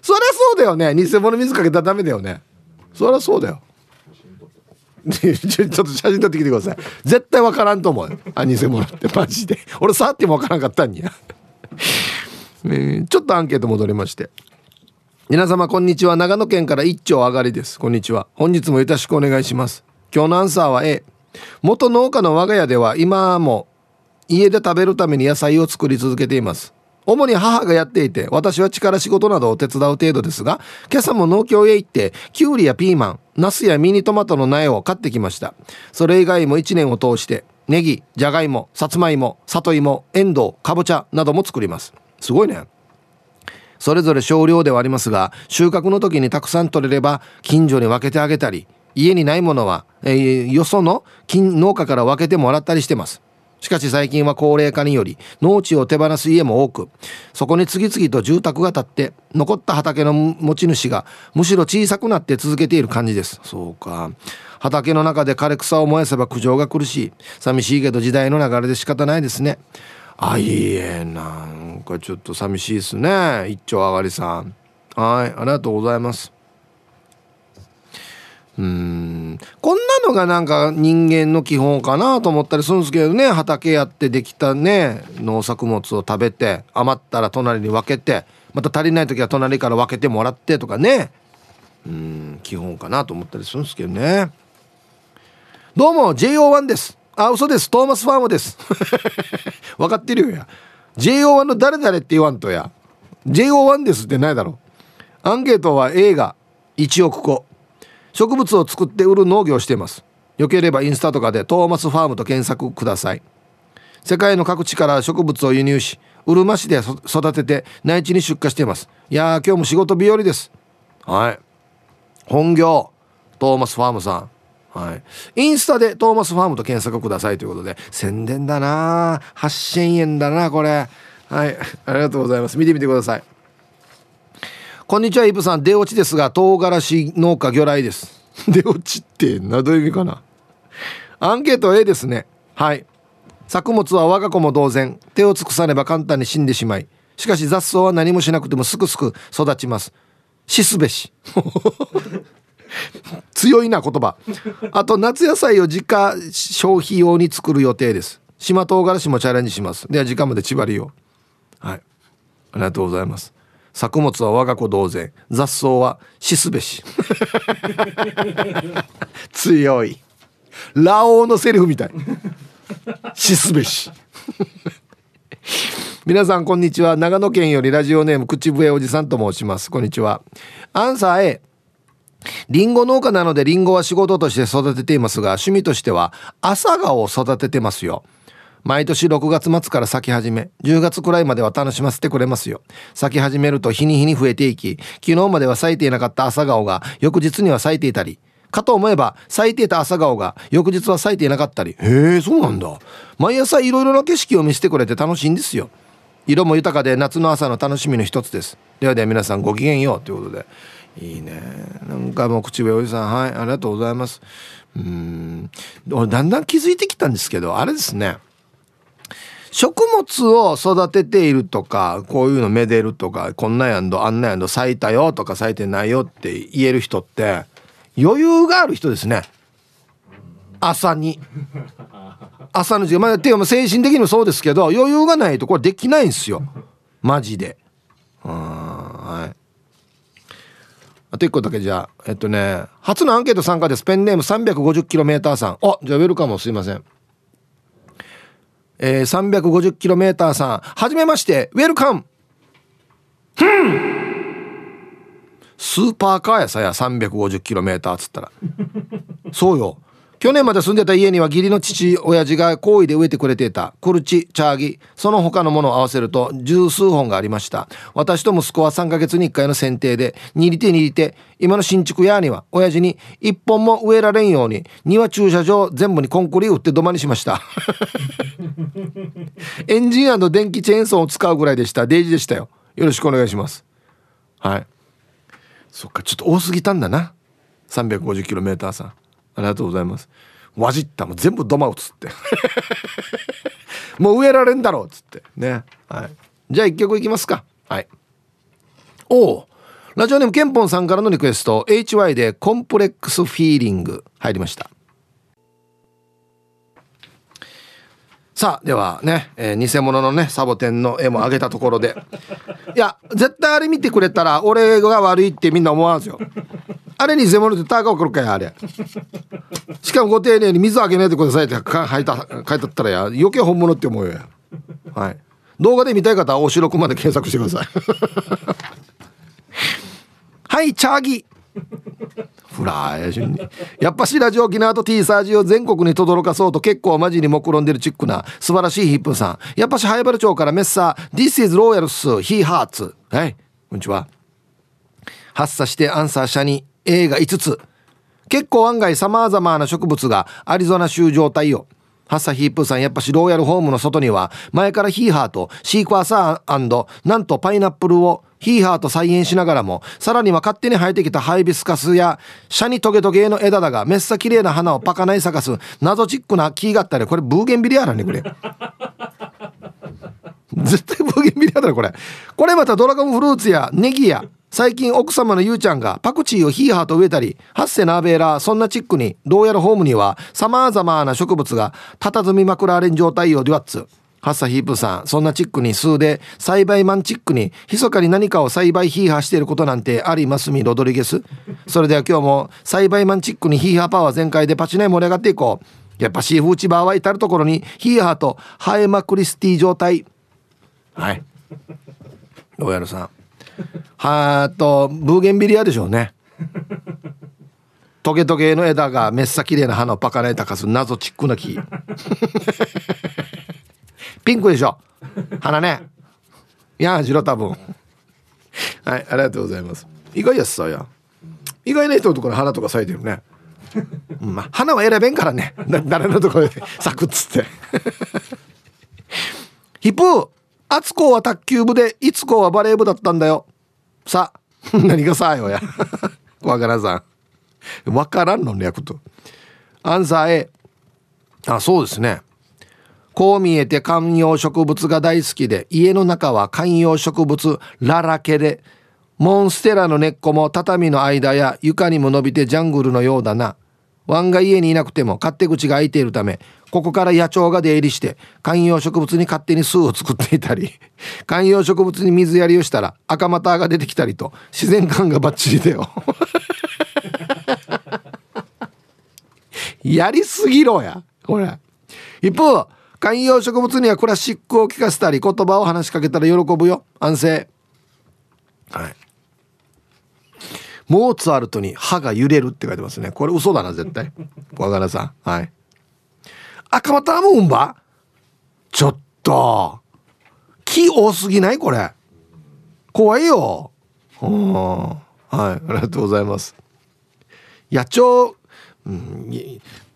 そうだよね。偽物水かけたらダメだよね。そりゃそうだよ。ちょっと写真撮ってきてください。絶対わからんと思う。偽物ってマジで。俺触ってもわからんかったんや。ちょっとアンケート戻りまして、皆様こんにちは、長野県から一丁上がりです。こんにちは、本日もよろしくお願いします。今日のアンサーは A。 元農家の我が家では今も家で食べるために野菜を作り続けています。主に母がやっていて、私は力仕事などを手伝う程度ですが、今朝も農協へ行ってキュウリやピーマン、ナスやミニトマトの苗を買ってきました。それ以外も1年を通してネギ、ジャガイモ、サツマイモ、里芋、エンドウ、カボチャなども作ります。すごいね。それぞれ少量ではありますが、収穫の時にたくさん取れれば近所に分けてあげたり、家にないものは、よその農家から分けてもらったりしてます。しかし最近は高齢化により農地を手放す家も多く、そこに次々と住宅が建って、残った畑の持ち主がむしろ小さくなって続けている感じです。そうか。畑の中で枯れ草を燃やせば苦情が苦しい。寂しいけど時代の流れで仕方ないですね。あ、いいえ、なんかちょっと寂しいですね、一丁上がりさん。はい、ありがとうございます。こんなのがなんか人間の基本かなと思ったりするんですけどね。畑やってできたね、農作物を食べて、余ったら隣に分けて、また足りない時は隣から分けてもらってとかね、基本かなと思ったりするんですけどね。どうも JO1 です。あ、嘘です、トーマスファームです。分かってるよや。 JO1 の誰々って言わんとや。 JO1 ですってないだろ。アンケートは A が1億個、植物を作って売る農業をしています。よければインスタとかでトーマスファームと検索ください。世界の各地から植物を輸入し、うるま市で育てて内地に出荷しています。いやー、今日も仕事日和です。はい、本業トーマスファームさん。はい、インスタでトーマスファームと検索くださいということで、宣伝だな、8000円だなこれ。はい、ありがとうございます。見てみてください。こんにちは、イブさん。出落ちですが唐辛子農家魚雷です。出落ちってな、どういう意味かな。アンケート A ですね。はい、作物は我が子も同然、手を尽くさねば簡単に死んでしまい、しかし雑草は何もしなくてもすくすく育ちます。死すべし。強いな言葉。あと夏野菜を自家消費用に作る予定です。島唐辛子もチャレンジします。では時間まで縛りよう。はい、ありがとうございます。作物は我が子同然、雑草は死すべし。強い。ラオウのセリフみたい。死すべし。皆さんこんにちは、長野県よりラジオネーム口笛おじさんと申します。こんにちは。アンサー A。リンゴ農家なのでリンゴは仕事として育てていますが、趣味としては朝顔を育ててますよ。毎年6月末から咲き始め、10月くらいまでは楽しませてくれますよ。咲き始めると日に日に増えていき、昨日までは咲いていなかった朝顔が翌日には咲いていたり、かと思えば咲いていた朝顔が翌日は咲いていなかったり。へえ、そうなんだ。毎朝いろいろな景色を見せてくれて楽しいんですよ。色も豊かで夏の朝の楽しみの一つです。ではでは皆さんごきげんようということで、いいね。なんかもう口笛おじさん、はい、ありがとうございます。だんだん気づいてきたんですけど、あれですね、食物を育てているとか、こういうのめでるとか、こんなんやんどあんなんやんど、咲いたよとか咲いてないよって言える人って余裕がある人ですね。朝に朝の時間、まあ、っていうか精神的にもそうですけど、余裕がないとこれできないんですよ、マジで。はい、あと1個だけ。じゃあ初のアンケート参加です。ペンネーム 350km さん。あ、じゃあウェルカム、すいません。350km さん、はじめまして、ウェルカム。スーパーカーやさや 350km つったらそうよ、去年まで住んでた家には義理の父親父が好意で植えてくれていたクルチ、チャーギ、その他のものを合わせると十数本がありました。私と息子は3ヶ月に1回の剪定で煮りて今の新築屋には親父に1本も植えられんように庭駐車場全部にコンクリ打って土間にしましたエンジン&電気チェーンソーを使うぐらいでした。デイジでしたよ、よろしくお願いします。はい、そっか、ちょっと多すぎたんだな。 350km さんありがとうございます。わじったもう全部ドマ打つってもう植えられんだろうっつってね、はい、じゃあ一曲いきますか。はい、おう、ラジオネームケンポンさんからのリクエスト HY でコンプレックスフィーリング入りました。さあではね、偽物のねサボテンの絵も上げたところでいや絶対あれ見てくれたら俺が悪いってみんな思わんすよ。あれ偽物ってタガをくるかや、あれしかもご丁寧に水あげないでくださいって書いてあったらや余計本物って思うよや、はい、動画で見たい方はおしろくまで検索してくださいはい、チャーギフラーやっぱしラジオ沖縄と T サージを全国に轟かそうと結構マジに目論んでるチックな素晴らしいヒップさん、やっぱしハイバル町からメッサー This is Royals He Hearts。 はい、こんにちは。発射してアンサー社に A が5つ、結構案外さまざまな植物がアリゾナ州状態よ。ハッサヒープーさん、やっぱしローヤルホームの外には前からヒーハーとシークワーサー&なんとパイナップルをヒーハーと再現しながらも、さらには勝手に生えてきたハイビスカスやシャニトゲトゲの枝だがめっさ綺麗な花をパカナイ咲かす謎チックな木があったり、これブーゲンビリアなんねこれ絶対ブーゲンビリアだろこれ。これまたドラゴンフルーツやネギや最近奥様のゆうちゃんがパクチーをヒーハーと植えたりハッセナーベーラー、そんなチックにローヤルホームにはさまざまな植物が佇みまくられん状態をデュワッツ。ハッサヒープさん、そんなチックに数で栽培マンチックに密かに何かを栽培ヒーハーしていることなんてありますみロドリゲス。それでは今日も栽培マンチックにヒーハーパワー全開でパチナイ盛り上がっていこう。やっぱシーフーチバーは至るところにヒーハーとハエマクリスティ状態。はいローヤルさん、はーとブーゲンビリアでしょうね。トゲトゲの枝がめっさきれいな花をパカナイタカす謎チックな木ピンクでしょ花ね、いやー白多分はい、ありがとうございます。意外やすさや、意外な人のところに花とか咲いてるね、うん、まあ花は選べんからね誰のところで咲くっつってヒップーアツコは卓球部でイツコはバレー部だったんだよさ何がさよやわからんさん、わからんの略とアンサー A。 あ、そうですね、こう見えて観葉植物が大好きで家の中は観葉植物ららけでモンステラの根っこも畳の間や床にも伸びてジャングルのようだな。ワンが家にいなくても勝手口が開いているためここから野鳥が出入りして観葉植物に勝手に巣を作っていたり観葉植物に水やりをしたら赤マターが出てきたりと自然感がバッチリだよやりすぎろやこれ。一方観葉植物にはクラシックを聞かせたり言葉を話しかけたら喜ぶよ安静。はい、モーツァルトに歯が揺れるって書いてますね。これ嘘だな絶対わからさん。はい、赤またもうんばちょっと木多すぎないこれ怖いよ。はい、ありがとうございます。野鳥、うん、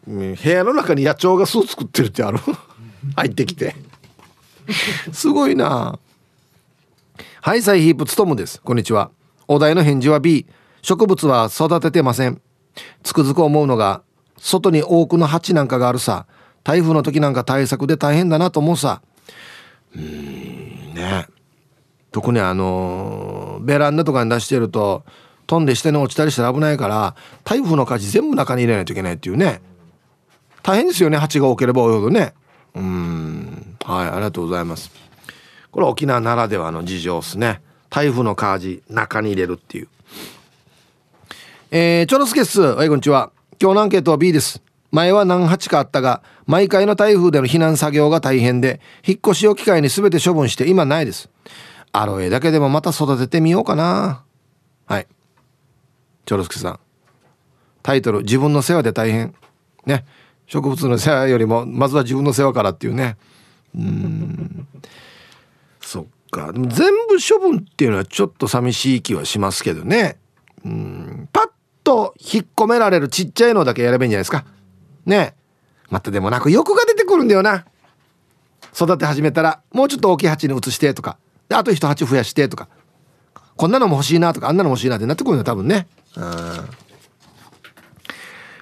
部屋の中に野鳥が巣作ってるってある入ってきてすごいな。はい、サイヒープツトムです、こんにちは。お題の返事は B、 植物は育ててません。つくづく思うのが外に多くの鉢なんかがあるさ、台風の時なんか対策で大変だなと思うさ。ね、特にベランダとかに出してると飛んで下に落ちたりしたら危ないから台風の鉢全部中に入れないといけないっていうね、大変ですよね、鉢が多ければ多いほどね。はい、ありがとうございます。これ沖縄ならではの事情ですね、台風の鉢中に入れるっていう。チョロスケっす、はい、こんにちは。今日のアンケートは B です。前は何鉢かあったが毎回の台風での避難作業が大変で引っ越しを機会に全て処分して今ないです。アロエだけでもまた育ててみようかな。はい、チョロスケさん、タイトル自分の世話で大変ね、植物の世話よりもまずは自分の世話からっていうね。そっか、でも全部処分っていうのはちょっと寂しい気はしますけどね。パッと引っ込められるちっちゃいのだけやればいいんじゃないですかね。またでもなく欲が出てくるんだよな。育て始めたらもうちょっと大きい鉢に移してとか、あと一鉢増やしてとか、こんなのも欲しいなとかあんなのも欲しいなってなってくるんだ多分ね。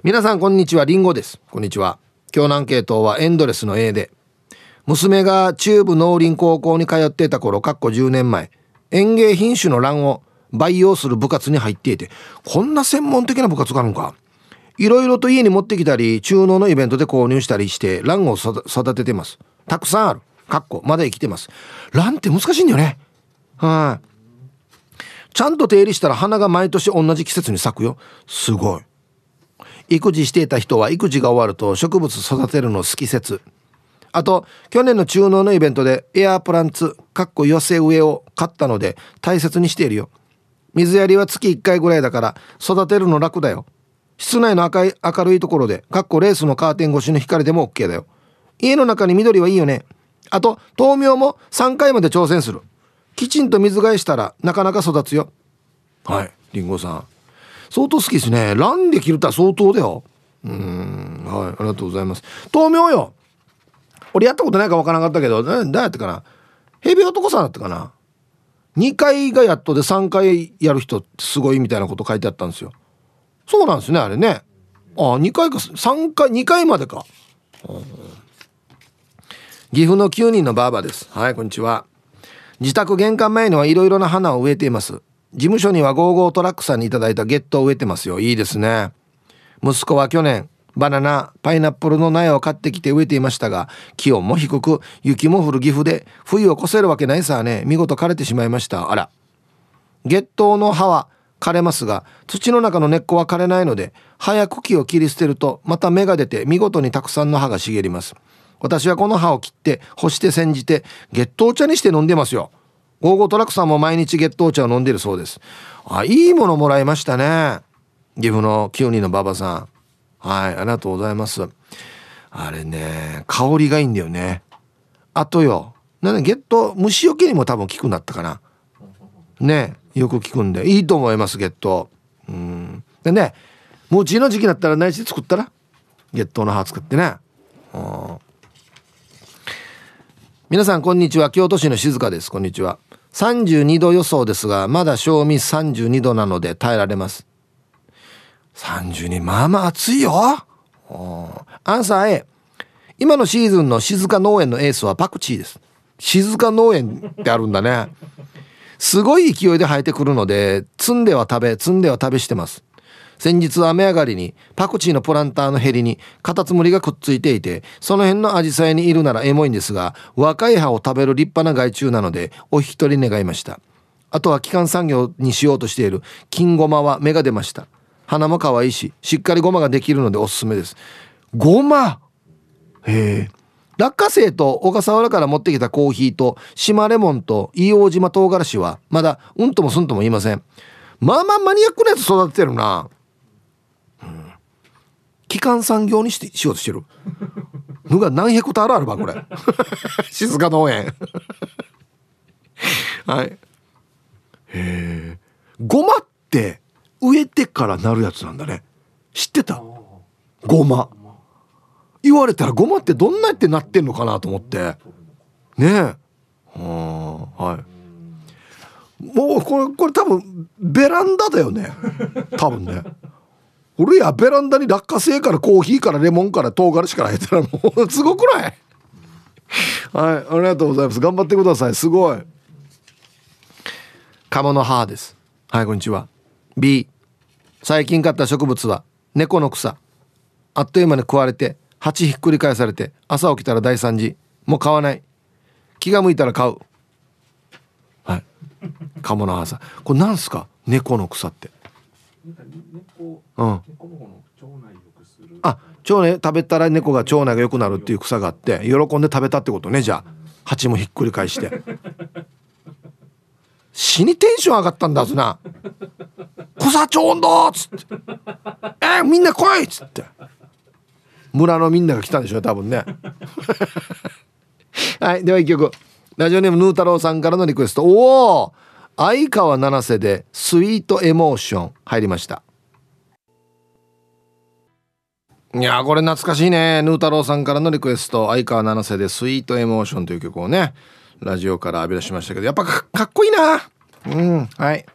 皆さんこんにちは、リンゴです。こんにちは。今日のアンケートはエンドレスの A で、娘が中部農林高校に通っていた頃、かっこ10年前、園芸品種の蘭を培養する部活に入っていて、こんな専門的な部活があるのか、いろいろと家に持ってきたり中農のイベントで購入したりして蘭を育ててます。たくさんある、かっこまだ生きてます。蘭って難しいんだよね。はい、ちゃんと手入れしたら花が毎年同じ季節に咲くよ。すごい。育児していた人は育児が終わると植物育てるの好き説。あと去年の中農のイベントでエアープランツかっこ寄せ植えを買ったので大切にしているよ。水やりは月1回ぐらいだから育てるの楽だよ。室内の明るいところでかっこレースのカーテン越しの光でも OK だよ。家の中に緑はいいよね。あと豆苗も3回まで挑戦する。きちんと水替えしたらなかなか育つよ。はい、リンゴさん相当好きですね。ランで切るとは相当だよ。はい、ありがとうございます。豆苗よ、俺やったことないから分からなかったけど、誰やったかな、ヘビ男さんだったかな。2回がやっとで3回やる人ってすごいみたいなこと書いてあったんですよ。そうなんですね、あれね。あ、2回か3回2回までか。岐阜の9人のバーバです。はい、こんにちは。自宅玄関前にはいろいろな花を植えています。事務所には55トラックさんにいただいたゲットを植えてますよ。いいですね。息子は去年バナナ、パイナップルの苗を買ってきて植えていましたが、気温も低く雪も降る岐阜で冬を越せるわけないさね。見事枯れてしまいました。あら、ゲットの葉は枯れますが土の中の根っこは枯れないので、早く茎を切り捨てるとまた芽が出て見事にたくさんの葉が茂ります。私はこの葉を切って干して煎じてゲットお茶にして飲んでますよ。ゴーゴートラックさんも毎日ゲットお茶を飲んでるそうです。あ、いいものもらいましたね。岐阜の9人のババさん、はい、ありがとうございます。あれね、香りがいいんだよね。あとよ、なんでゲット虫よけにも多分効くなったかなね。よく効くんでいいと思います、ゲット。でね、もう地の時期だったら内地で作ったらゲットの葉作ってね。皆さんこんにちは、京都市の静香です。こんにちは。32度予想ですが、まだ正味32度なので耐えられます。32、まあまあ暑いよ。アンサー A。 今のシーズンの静香農園のエースはパクチーです。静香農園ってあるんだね。すごい勢いで生えてくるので摘んでは食べ摘んでは食べしてます。先日雨上がりにパクチーのプランターのヘリにカタツムリがくっついていて、その辺のアジサイにいるならエモいんですが、若い葉を食べる立派な害虫なのでお引き取り願いました。あとは基幹産業にしようとしている金ゴマは芽が出ました。花も可愛いし、しっかりゴマができるのでおすすめです。ゴマ、へえ。落花生と小笠原から持ってきたコーヒーと島レモンと硫黄島唐辛子はまだうんともすんとも言いません。まあまあマニアックなやつ育ててるな。基幹産業にしようとしてるのが何ヘクタールあるばこれ静か農園はい、へえ。ゴマって植えてからなるやつなんだね。知ってた？ゴマ言われたらゴマってどんなってなってんのかなと思ってね。え、はい、もうこれ多分ベランダだよね、多分ね。俺やベランダに落花生からコーヒーからレモンから唐辛子から入ったらもうすごくないはい、ありがとうございます。頑張ってください。すごい。鴨の母です。はい、こんにちは。 B。 最近買った植物は猫の草。あっという間に食われて鉢ひっくり返されて、朝起きたら大惨事。もう買わない、気が向いたら買う。はい、鴨の母さん、これなんすか猫の草って。あ、腸内食べたら猫が腸内が良くなるっていう草があって喜んで食べたってことね。じゃあ蜂もひっくり返して死にテンション上がったんだはずな小社長温度っつってみんな来いっつって村のみんなが来たんでしょ多分ねはいでは一曲、ラジオネームヌー太郎さんからのリクエスト、おお相川七瀬でスイートエモーション入りました。いやこれ懐かしいね。ヌー太郎さんからのリクエスト、相川七瀬でスイートエモーションという曲をねラジオから浴び出しましたけど、やっぱ かっこいいな。うんはい、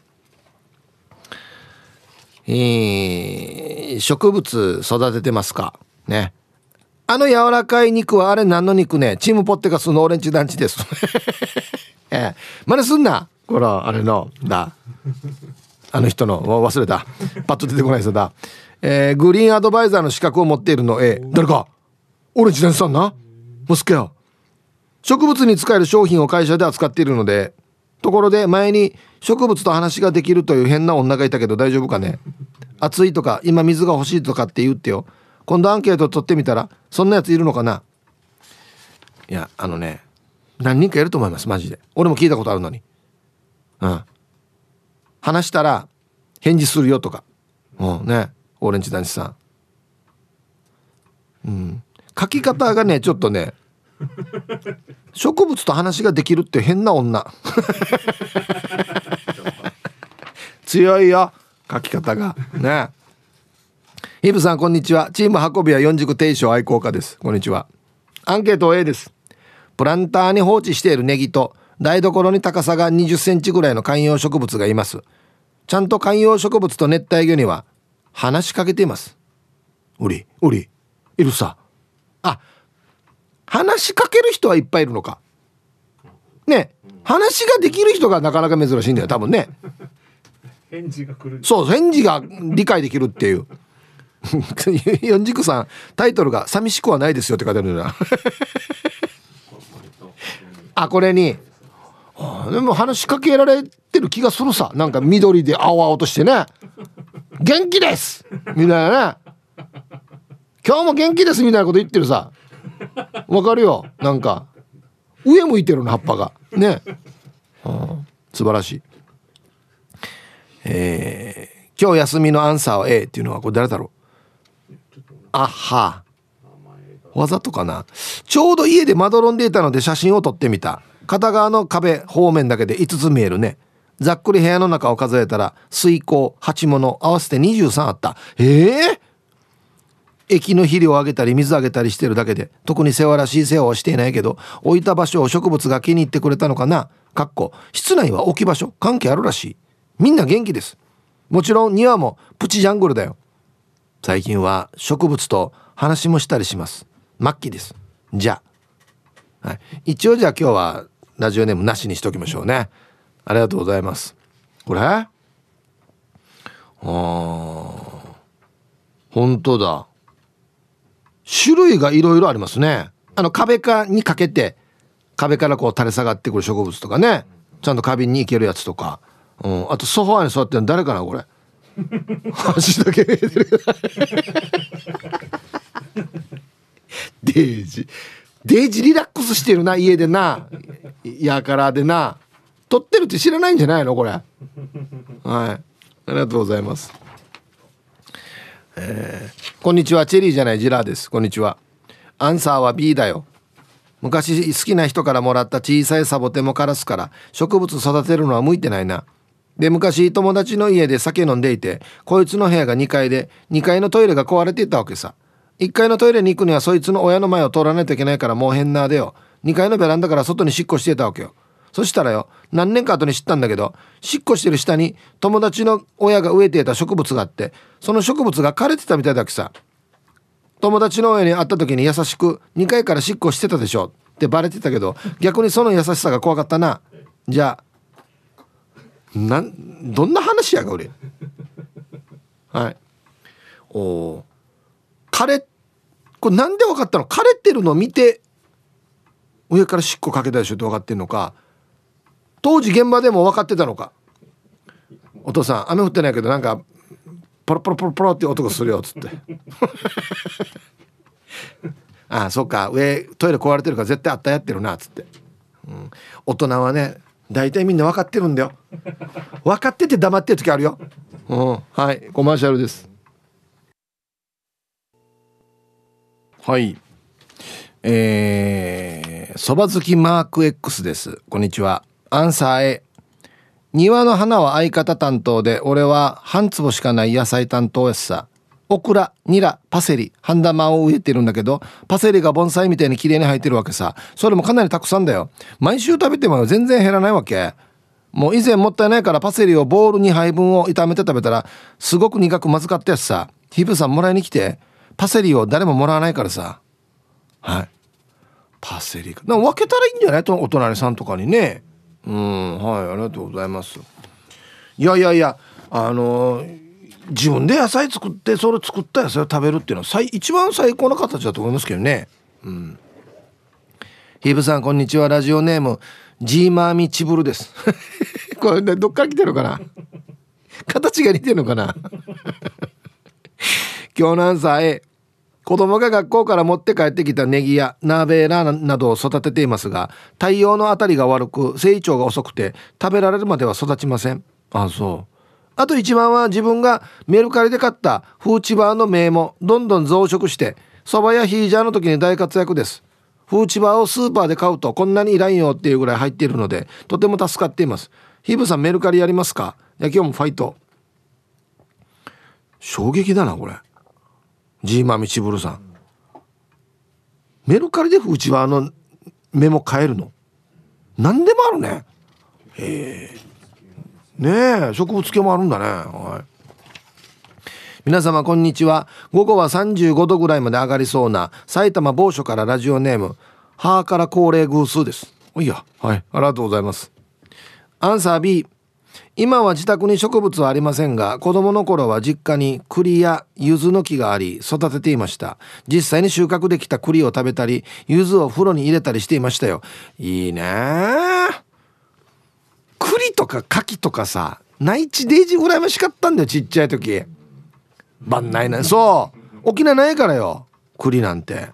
植物育ててますかね。あの柔らかい肉はあれ何の肉ね。チームポッテガスのオレンジ団地です、真似すんなこれあれのだあの人の忘れたパッと出てこないですよだ、グリーンアドバイザーの資格を持っているの A 誰かオレンジ団地さんな息子よ。植物に使える商品を会社で扱っているので、ところで前に植物と話ができるという変な女がいたけど大丈夫かね。暑いとか今水が欲しいとかって言ってよ。今度アンケート取ってみたらそんなやついるのかな。いやあのね何人かいると思いますマジで。俺も聞いたことあるのに、うん、話したら返事するよとか、うん、ねオレンジ男子さん、うん、書き方がねちょっとね植物と話ができるって変な女強いよ書き方がね。ヒブさんこんにちは。チーム運びは四軸定称愛好家です。こんにちは。アンケート A です。プランターに放置しているネギと台所に高さが20センチぐらいの観葉植物がいます。ちゃんと観葉植物と熱帯魚には話しかけています。おりいるさあ。話しかける人はいっぱいいるのかね。話ができる人がなかなか珍しいんだよ多分ね。返事が来る。そう返事が理解できるっていう四軸さんタイトルが寂しくはないですよって書いてあるんだあこれにでも話しかけられてる気がするさ。なんか緑で青々としてね元気ですみたいなね今日も元気ですみたいなこと言ってるさ。わかるよ。なんか上向いてるの葉っぱがね、うん、素晴らしい。今日休みのアンサーは A っていうのはこれ誰だろう。あはわざとかな。ちょうど家でまどろんでいたので写真を撮ってみた。片側の壁方面だけで5つ見えるね。ざっくり部屋の中を数えたら水耕鉢物合わせて23あった。液の肥料をあげたり水あげたりしてるだけで特に世話らしい世話はしていないけど、置いた場所を植物が気に入ってくれたのかな。かっこ室内は置き場所関係あるらしい。みんな元気です。もちろん庭もプチジャングルだよ。最近は植物と話もしたりします。末期です。じゃあ、はい、一応じゃあ今日はラジオネームなしにしときましょうね。ありがとうございます。これ本当だ。種類がいろいろありますね。あの壁かにかけて壁からこう垂れ下がってくる植物とかね、ちゃんと花瓶に行けるやつとか、うん、あとソファーに座ってるの誰かなこれ足だけ見えてるデイジリラックスしてるな家でなやからでな撮ってるって知らないんじゃないのこれ。はいありがとうございます。こんにちは。チェリーじゃないジラーです。こんにちは。アンサーは B だよ。昔好きな人からもらった小さいサボテンも枯らすから植物育てるのは向いてないな。で昔友達の家で酒飲んでいて、こいつの部屋が2階で2階のトイレが壊れていたわけさ。1階のトイレに行くにはそいつの親の前を通らないといけないからもう変なでよ。2階のベランダから外にしっこしてたわけよ。そしたらよ、何年か後に知ったんだけど、しっこしてる下に友達の親が植えていた植物があって、その植物が枯れてたみたいだけさ。友達の親に会った時に優しく、2階からしっこしてたでしょってバレてたけど、逆にその優しさが怖かったな。じゃあ、どんな話やが俺。はい。これなんで分かったの？枯れてるのを見て、上からしっこかけたでしょって分かってんのか、当時現場でも分かってたのか。お父さん雨降ってないけどなんかポロポロポロポロって音がするよっつってああそっか上トイレ壊れてるから絶対あったやってるなっつって、うん、大人はね大体みんな分かってるんだよ。分かってて黙ってる時あるよ。はい、コマーシャルです。はい、そば好きマーク X です。こんにちは。アンサー A、 庭の花は相方担当で、俺は半坪しかない野菜担当やさ。オクラ、ニラ、パセリ、ハンダマンを植えてるんだけど、パセリが盆栽みたいに綺麗に生えてるわけさ。それもかなりたくさんだよ。毎週食べても全然減らないわけ。もう以前もったいないからパセリをボウル2杯分を炒めて食べたら、すごく苦くまずかったやつさ。ヒブさんもらいに来て。パセリを誰ももらわないからさ。はい、パセリなんか分けたらいいんじゃないと、お隣さんとかにね。うん、はい、ありがとうございます。いやいやいや、自分で野菜作って、それ作った野菜を食べるっていうのは一番最高な形だと思いますけどね。うん。ヒブさん、こんにちは。ラジオネームジーマーミチブルです。これ、ね、どっから来てるのかな。形が似てるのかな。今日のアンサー A、 子供が学校から持って帰ってきたネギやナーベーラなどを育てていますが、太陽の当たりが悪く成長が遅くて食べられるまでは育ちません。あ、そう。あと一番は、自分がメルカリで買ったフーチバーの芽もどんどん増殖して、そばやヒージャーの時に大活躍です。フーチバーをスーパーで買うとこんなにいらんよっていうぐらい入っているので、とても助かっています。ヒブさん、メルカリやりますか？いや、今日もファイト。衝撃だなこれ。ジーマミチブルさん、メルカリでフーチバーの芽も買えるの？何でもあるね。へえ。ねえ、植物系もあるんだね。はい。皆様、こんにちは。午後は35度ぐらいまで上がりそうな埼玉某所から、ラジオネームハーから高齢偶数です。おいや、はい、ありがとうございます。アンサー B、 今は自宅に植物はありませんが、子供の頃は実家に栗や柚子の木があり育てていました。実際に収穫できた栗を食べたり、柚子を風呂に入れたりしていましたよ。いいねー。栗とか柿とかさ、内地デイジ羨ましかったんだよ、ちっちゃい時。万内な、そう、沖縄ないからよ、栗なんて。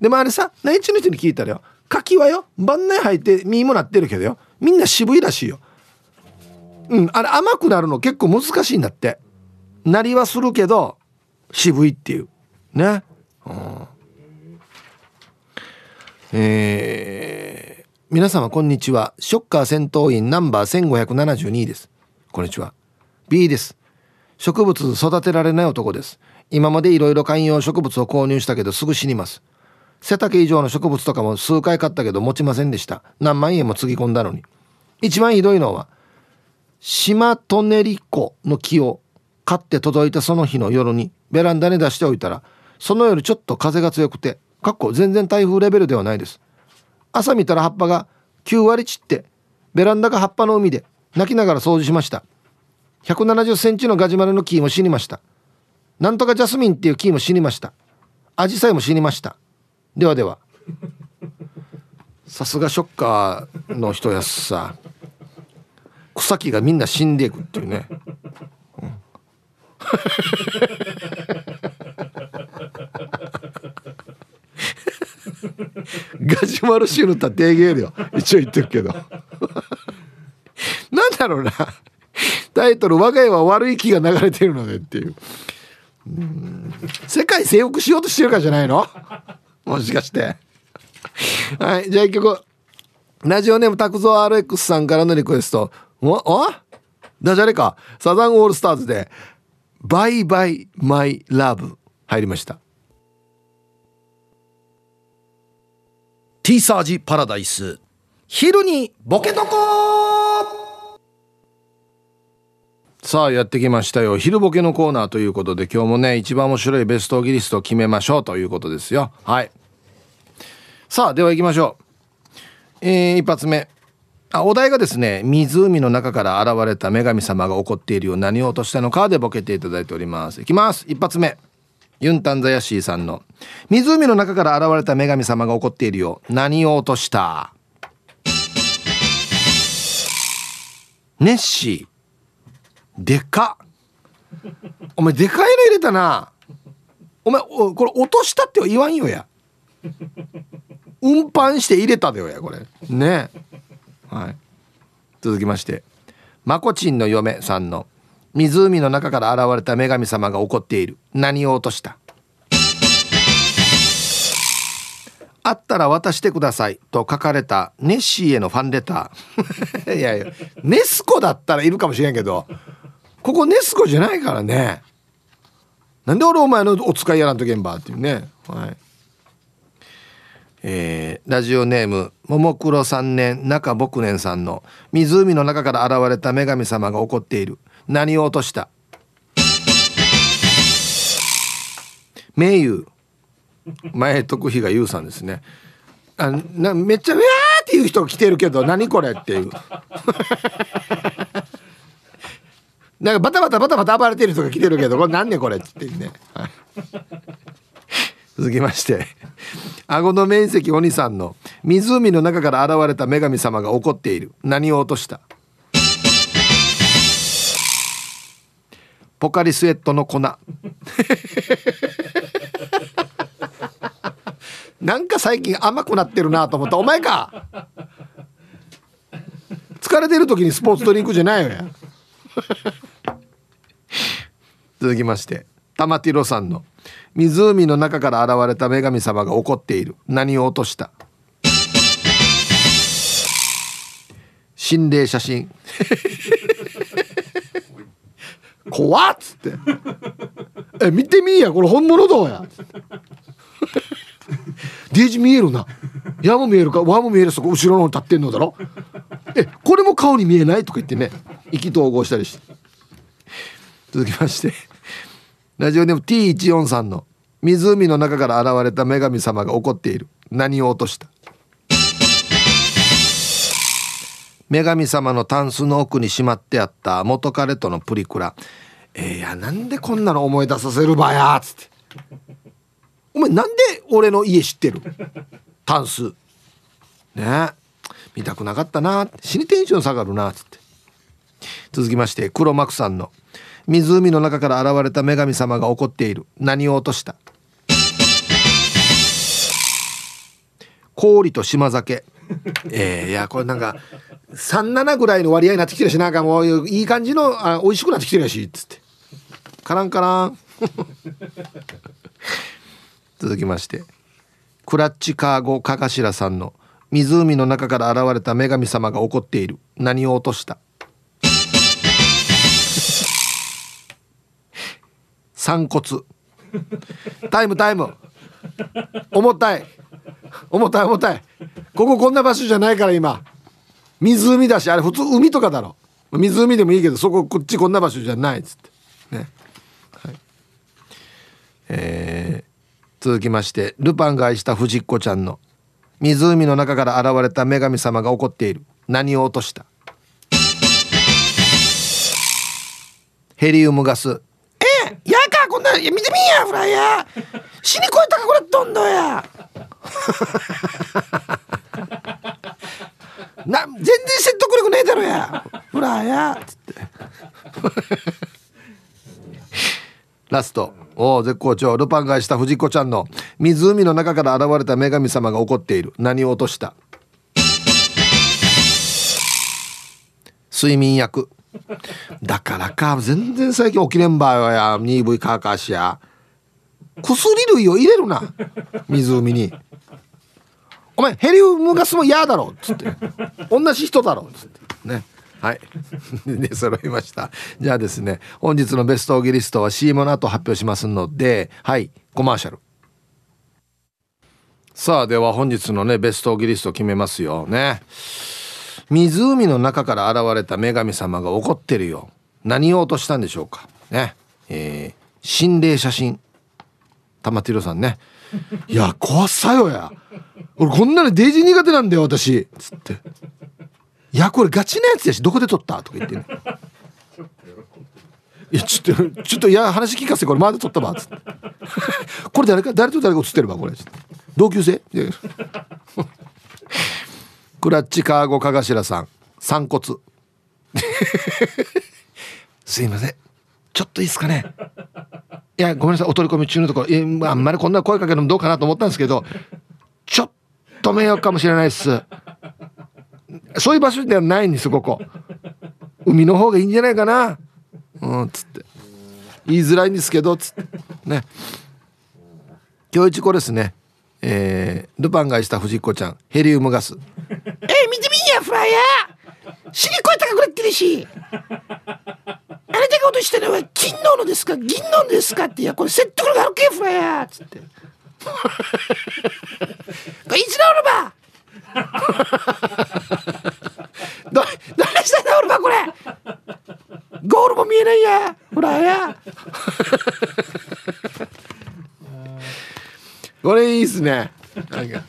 でもあれさ、内地の人に聞いたらよ、柿はよ、万内入って実もなってるけどよ、みんな渋いらしいよ。うん、あれ甘くなるの結構難しいんだって。なりはするけど渋いっていうね。うん。皆様、こんにちは。ショッカー戦闘員ナンバー1572です。こんにちは。 B です。植物育てられない男です。今までいろいろ観葉植物を購入したけど、すぐ死にます。背丈以上の植物とかも数回買ったけど持ちませんでした。何万円もつぎ込んだのに。一番ひどいのは、シマトネリコの木を買って届いたその日の夜にベランダに出しておいたら、その夜ちょっと風が強くて、かっこ全然台風レベルではないです、朝見たら葉っぱが9割散って、ベランダが葉っぱの海で泣きながら掃除しました。170センチのガジュマルの木も死にました。なんとかジャスミンっていう木も死にました。アジサイも死にました。ではでは。さすがショッカーの人やさ、草木がみんな死んでいくっていうね、うん。ガジュマルシュルタ定義よ、一応言ってるけど。なんだろうな、タイトル、我が家は悪い気が流れてるのでっていう。うーん、世界征服しようとしてるからじゃないの、もしかして。はい、じゃあ一曲。ラジオネームタクゾー RX さんからのリクエスト。おダジャレか。サザンオールスターズでバイバイマイラブ入りました。T サージパラダイス、昼にボケとこ。さあ、やってきましたよ、昼ボケのコーナーということで、今日もね、一番面白いベストギリストを決めましょうということですよ。はい、さあ、では行きましょう。一発目、お題がですね、湖の中から現れた女神様が怒っているよ、何を落としたのかでボケていただいております。いきます。一発目、ユンタンザヤシーさんの、湖の中から現れた女神様が怒っているよ、何を落とした？ネッシー。でかっ、お前でかいの入れたな。お前これ落としたって言わんよや。運搬して入れたでよや、これね。はい、続きまして、まこちんの嫁さんの、湖の中から現れた女神様が怒っている。何を落とした？あったら渡してくださいと書かれたネッシーへのファンレター。いやいや、ネスコだったらいるかもしれんけど、ここネスコじゃないからね。なんで俺お前のお使いやらんと現場っていうね。はい。ラジオネームももクロ3年中牧年さんの湖の中から現れた女神様が怒っている。何を落とした？名優前徳比が優さんですね。あなめっちゃうわーっていう人来てるけど何これっていうなんかバタバタ暴れてる人が来てるけどこれ何ねこれって言ってね。続きまして顎の面積鬼さんの湖の中から現れた女神様が怒っている。何を落とした？ポカリスエットの粉。なんか最近甘くなってるなと思った。お前か、疲れてる時にスポーツドリンクじゃないよや。続きまして玉ティロさんの湖の中から現れた女神様が怒っている。何を落とした？心霊写真。怖っつって、え見てみーやこれ本物どうやデージ見えるな、矢も見えるか輪も見える、そこ後ろの立ってんのだろ、えこれも顔に見えないとか言ってね、意気投合したりして。続きましてラジオネーム T14 さんの湖の中から現れた女神様が怒っている。何を落とした？女神様のタンスの奥にしまってあった元彼とのプリクラ。いやなんでこんなの思い出させるばやつって、お前なんで俺の家知ってる？タンスね、見たくなかったな、死にテンション下がるなつって。続きまして黒幕さんの湖の中から現れた女神様が怒っている。何を落とした？氷と島酒。いやこれなんか 3,7 ぐらいの割合になってきてるし、なんかもういい感じの美味しくなってきてるしつってカランカラン。続きましてクラッチカーゴカカシラさんの湖の中から現れた女神様が怒っている。何を落とした？散骨。タイム重たい、こここんな場所じゃないから、今湖だし、あれ普通海とかだろ、湖でもいいけどそここっちこんな場所じゃないっつってね。はい。続きましてルパンが愛した藤子ちゃんの湖の中から現れた女神様が怒っている。何を落とした？ヘリウムガス。やかこんな、いや見てみんやフライヤー死にこえたかこれどんどんやな、全然説得力ねえだろやフライヤーつってラストお絶好調ルパンがした藤子ちゃんの湖の中から現れた女神様が怒っている。何を落とした？睡眠薬だからか、全然最近起きれんばよや、2V カーカーシや薬類を入れるな湖に、お前ヘリウムガスも嫌だろっつって、同じ人だろっつってね。はいで揃いました。じゃあですね、本日のベストオギリストは CM の後発表しますので、はい、コマーシャル。さあでは本日のねベストオギリスト決めますよね。湖の中から現れた女神様が怒ってるよ。何を落としたんでしょうかね。心霊写真。玉ティロさんね。いや怖さよや。俺こんなのデージ苦手なんだよ私。つって。いやこれガチなやつやしどこで撮ったとか言ってね。いやちょっといや話聞かせてこれ前で撮ったばつって。これ誰と誰が写ってるばこれ。同級生。クラッチカーゴカガシラさん散骨すいませんちょっといいですかね、いやごめんなさいお取り込み中のところ、あんまりこんな声かけるのもどうかなと思ったんですけど、ちょっと迷惑かもしれないです、そういう場所ではないんですここ、海の方がいいんじゃないかな、うんつって言いづらいんですけどつってね。今日一個ですね、ルパンがした藤子ちゃんヘリウムガス見てみんやフライヤー死に声高くなってるしあなたが落としたのは金ののですか銀のですかっていやこれ説得力あるけフライヤーつってこれいつ治るばどれした治るばこれゴールも見えないやフライヤーこれいいっすね。なんか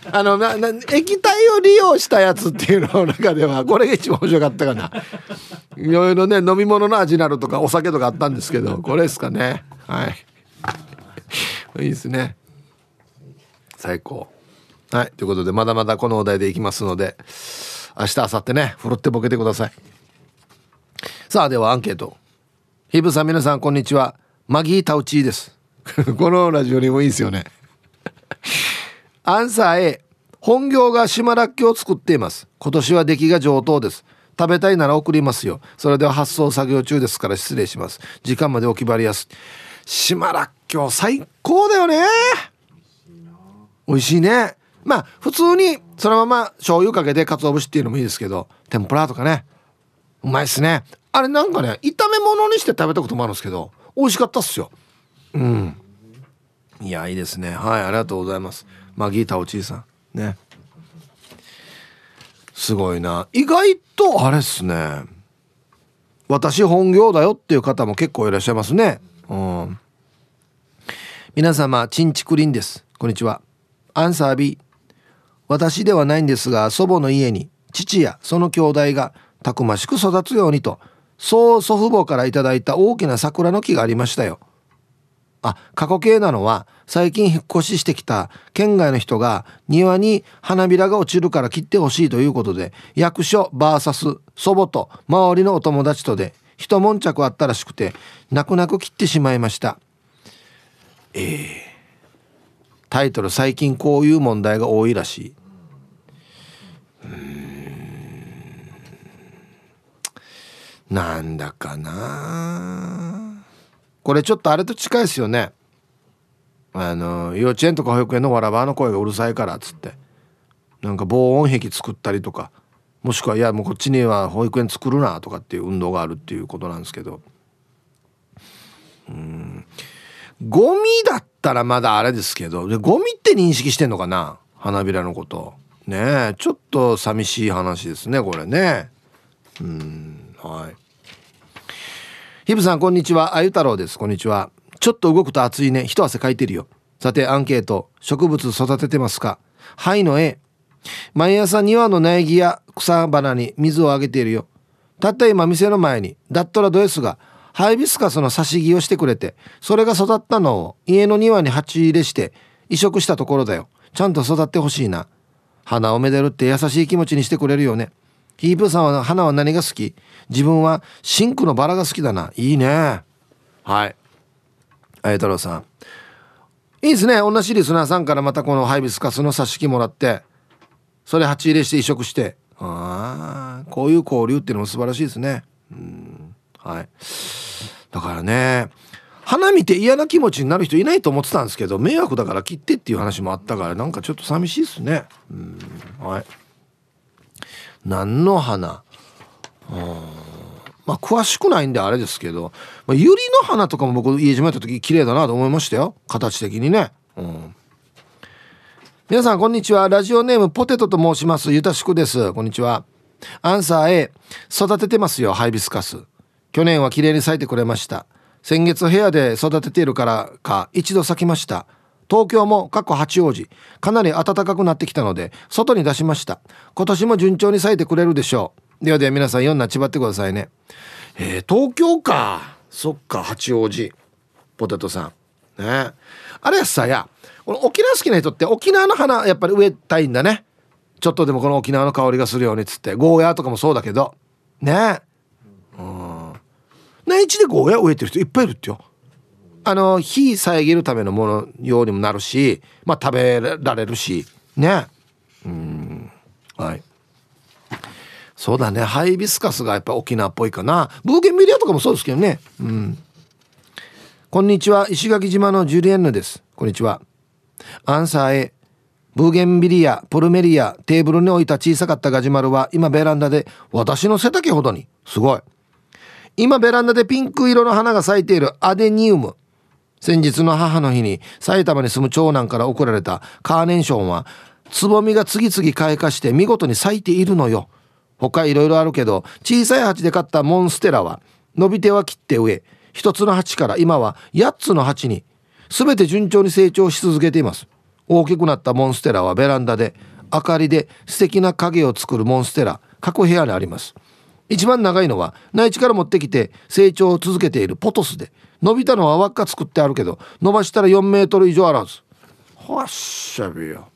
液体を利用したやつっていうの中ではこれが一番面白かったかな。いろいろね飲み物の味になるとかお酒とかあったんですけどこれですかね。はいいいですね最高。はいということでまだまだこのお題でいきますので明日明後日ねふるってボケてください。さあではアンケート。ひぶさん皆さんこんにちはマギータウチーですこのラジオにもいいですよねアンサー A 本業が島らっきょうを作っています。今年は出来が上等です。食べたいなら送りますよ。それでは発送作業中ですから失礼します。時間までお決まりやす。島らっきょう最高だよね。美味しいね。まあ普通にそのまま醤油かけて鰹節っていうのもいいですけど天ぷらとかねうまいっすね。あれなんかね炒め物にして食べたこともあるんですけど美味しかったっすよ。うんいやいいですね。はいありがとうございます。マギータおちいさんねすごいな。意外とあれっすね私本業だよっていう方も結構いらっしゃいますね。うん皆様ちんちくりんです。こんにちは。アンサー B 私ではないんですが祖母の家に父やその兄弟がたくましく育つようにと曽祖父母からいただいた大きな桜の木がありましたよ。あ、過去形なのは最近引っ越ししてきた県外の人が庭に花びらが落ちるから切ってほしいということで役所 VS 祖母と周りのお友達とで一悶着あったらしくて泣く泣く切ってしまいました。タイトル最近こういう問題が多いらしい。なんだかなこれちょっとあれと近いですよね。幼稚園とか保育園のわらばの声がうるさいからっつってなんか防音壁作ったりとかもしくはいやもうこっちには保育園作るなとかっていう運動があるっていうことなんですけどゴミだったらまだあれですけどでゴミって認識してんのかな花びらのことねえちょっと寂しい話ですねこれね。はいヒブさんこんにちはあゆ太郎です。こんにちは。ちょっと動くと暑いね。一汗かいてるよ。さてアンケート植物育ててますか。はいの A 毎朝庭の苗木や草花に水をあげているよ。たった今店の前にダットラドエスがハイビスカスの挿し木をしてくれてそれが育ったのを家の庭に鉢入れして移植したところだよ。ちゃんと育ってほしいな。花をめでるって優しい気持ちにしてくれるよね。ヒープーさんは花は何が好き？自分はシンクのバラが好きだな。いいね。はい。あゆ太郎さん。いいですね。同じリスナーさんからまたこのハイビスカスの挿し木もらって、それ鉢入れして移植して。ああ、こういう交流っていうのも素晴らしいですね。はい。だからね、花見て嫌な気持ちになる人いないと思ってたんですけど、迷惑だから切ってっていう話もあったから、なんかちょっと寂しいですね。はい。何の花、まあ詳しくないんであれですけど、まあ、ユリの花とかも僕家島やった時綺麗だなと思いましたよ形的にね。皆さんこんにちはラジオネームポテトと申します。ゆたしくです。こんにちは。アンサー A 育ててますよハイビスカス。去年は綺麗に咲いてくれました。先月部屋で育てているからか一度咲きました。東京も過去八王子かなり暖かくなってきたので外に出しました。今年も順調に咲いてくれるでしょう。ではでは皆さん4なちばってくださいね。東京かそっか八王子ポテトさんね。あれさやこの沖縄好きな人って沖縄の花やっぱり植えたいんだね。ちょっとでもこの沖縄の香りがするようにっつってゴーヤーとかもそうだけどね。内地でゴーヤー植えてる人いっぱいいるってよ。火遮るためのもの用にもなるし、まあ、食べられるしね。はい。そうだね、ハイビスカスがやっぱ沖縄っぽいかな。ブーゲンビリアとかもそうですけどね。うん。こんにちは、石垣島のジュリエンヌです。こんにちは。アンサー A、 ブーゲンビリア、ポルメリア、テーブルに置いた小さかったガジュマルは今ベランダで私の背丈ほどに。すごい。今ベランダでピンク色の花が咲いているアデニウム。先日の母の日に埼玉に住む長男から贈られたカーネーションはつぼみが次々開花して見事に咲いているのよ。他いろいろあるけど、小さい鉢で買ったモンステラは伸び手は切って上、一つの鉢から今は8つの鉢に全て順調に成長し続けています。大きくなったモンステラはベランダで明かりで素敵な影を作るモンステラ各部屋にあります。一番長いのは内地から持ってきて成長を続けているポトスで、伸びたのは輪っか作ってあるけど伸ばしたら4メートル以上あらず。ほっしゃべよ。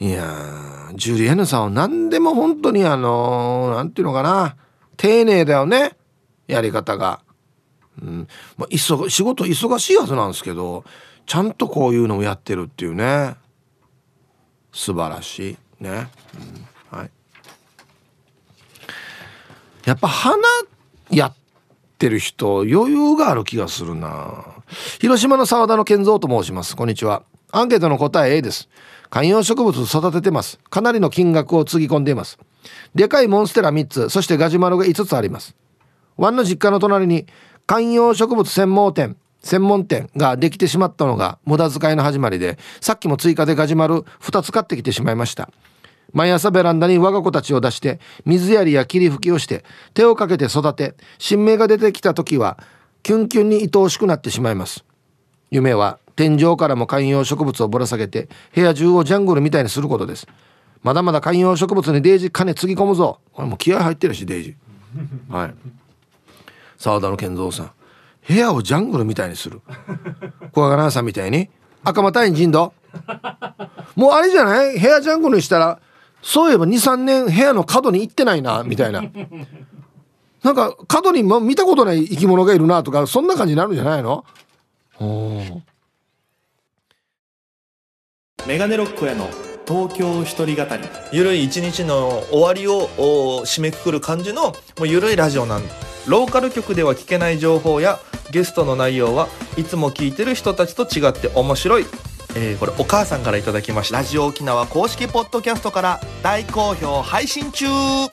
いや、ジュリエヌさんは何でも本当になんていうのかな、丁寧だよね、やり方が。うん、まあ、仕事忙しいはずなんですけど、ちゃんとこういうのをやってるっていうね、素晴らしいね、うん、はい。やっぱ花やってる人余裕がある気がするな。広島の沢田の健三と申します。こんにちは。アンケートの答え A です。観葉植物育ててます。かなりの金額をつぎ込んでいます。でかいモンステラ3つ、そしてガジュマルが5つあります。ワンの実家の隣に観葉植物専門店ができてしまったのが無駄遣いの始まりで、さっきも追加でガジュマル2つ買ってきてしまいました。毎朝ベランダに我が子たちを出して水やりや霧吹きをして手をかけて育て、新芽が出てきた時はキュンキュンに愛おしくなってしまいます。夢は天井からも観葉植物をぶら下げて部屋中をジャングルみたいにすることです。まだまだ観葉植物にデイジー金つぎ込むぞ。これもう気合入ってるしデイジー、はい。沢田の健三さん、部屋をジャングルみたいにする。小川奈さんみたいに赤間隊員人道もうあれじゃない、部屋ジャングルにしたら、そういえば 2,3 年部屋の角に行ってないなみたいな、なんか角に見たことない生き物がいるなとか、そんな感じになるんじゃないの。メガネロックへの東京一人語り、ゆるい一日の終わりを締めくくる感じのもうゆるいラジオなんです。ローカル局では聞けない情報やゲストの内容はいつも聞いてる人たちと違って面白い。これお母さんからいただきました。ラジオ沖縄公式ポッドキャストから大好評配信中。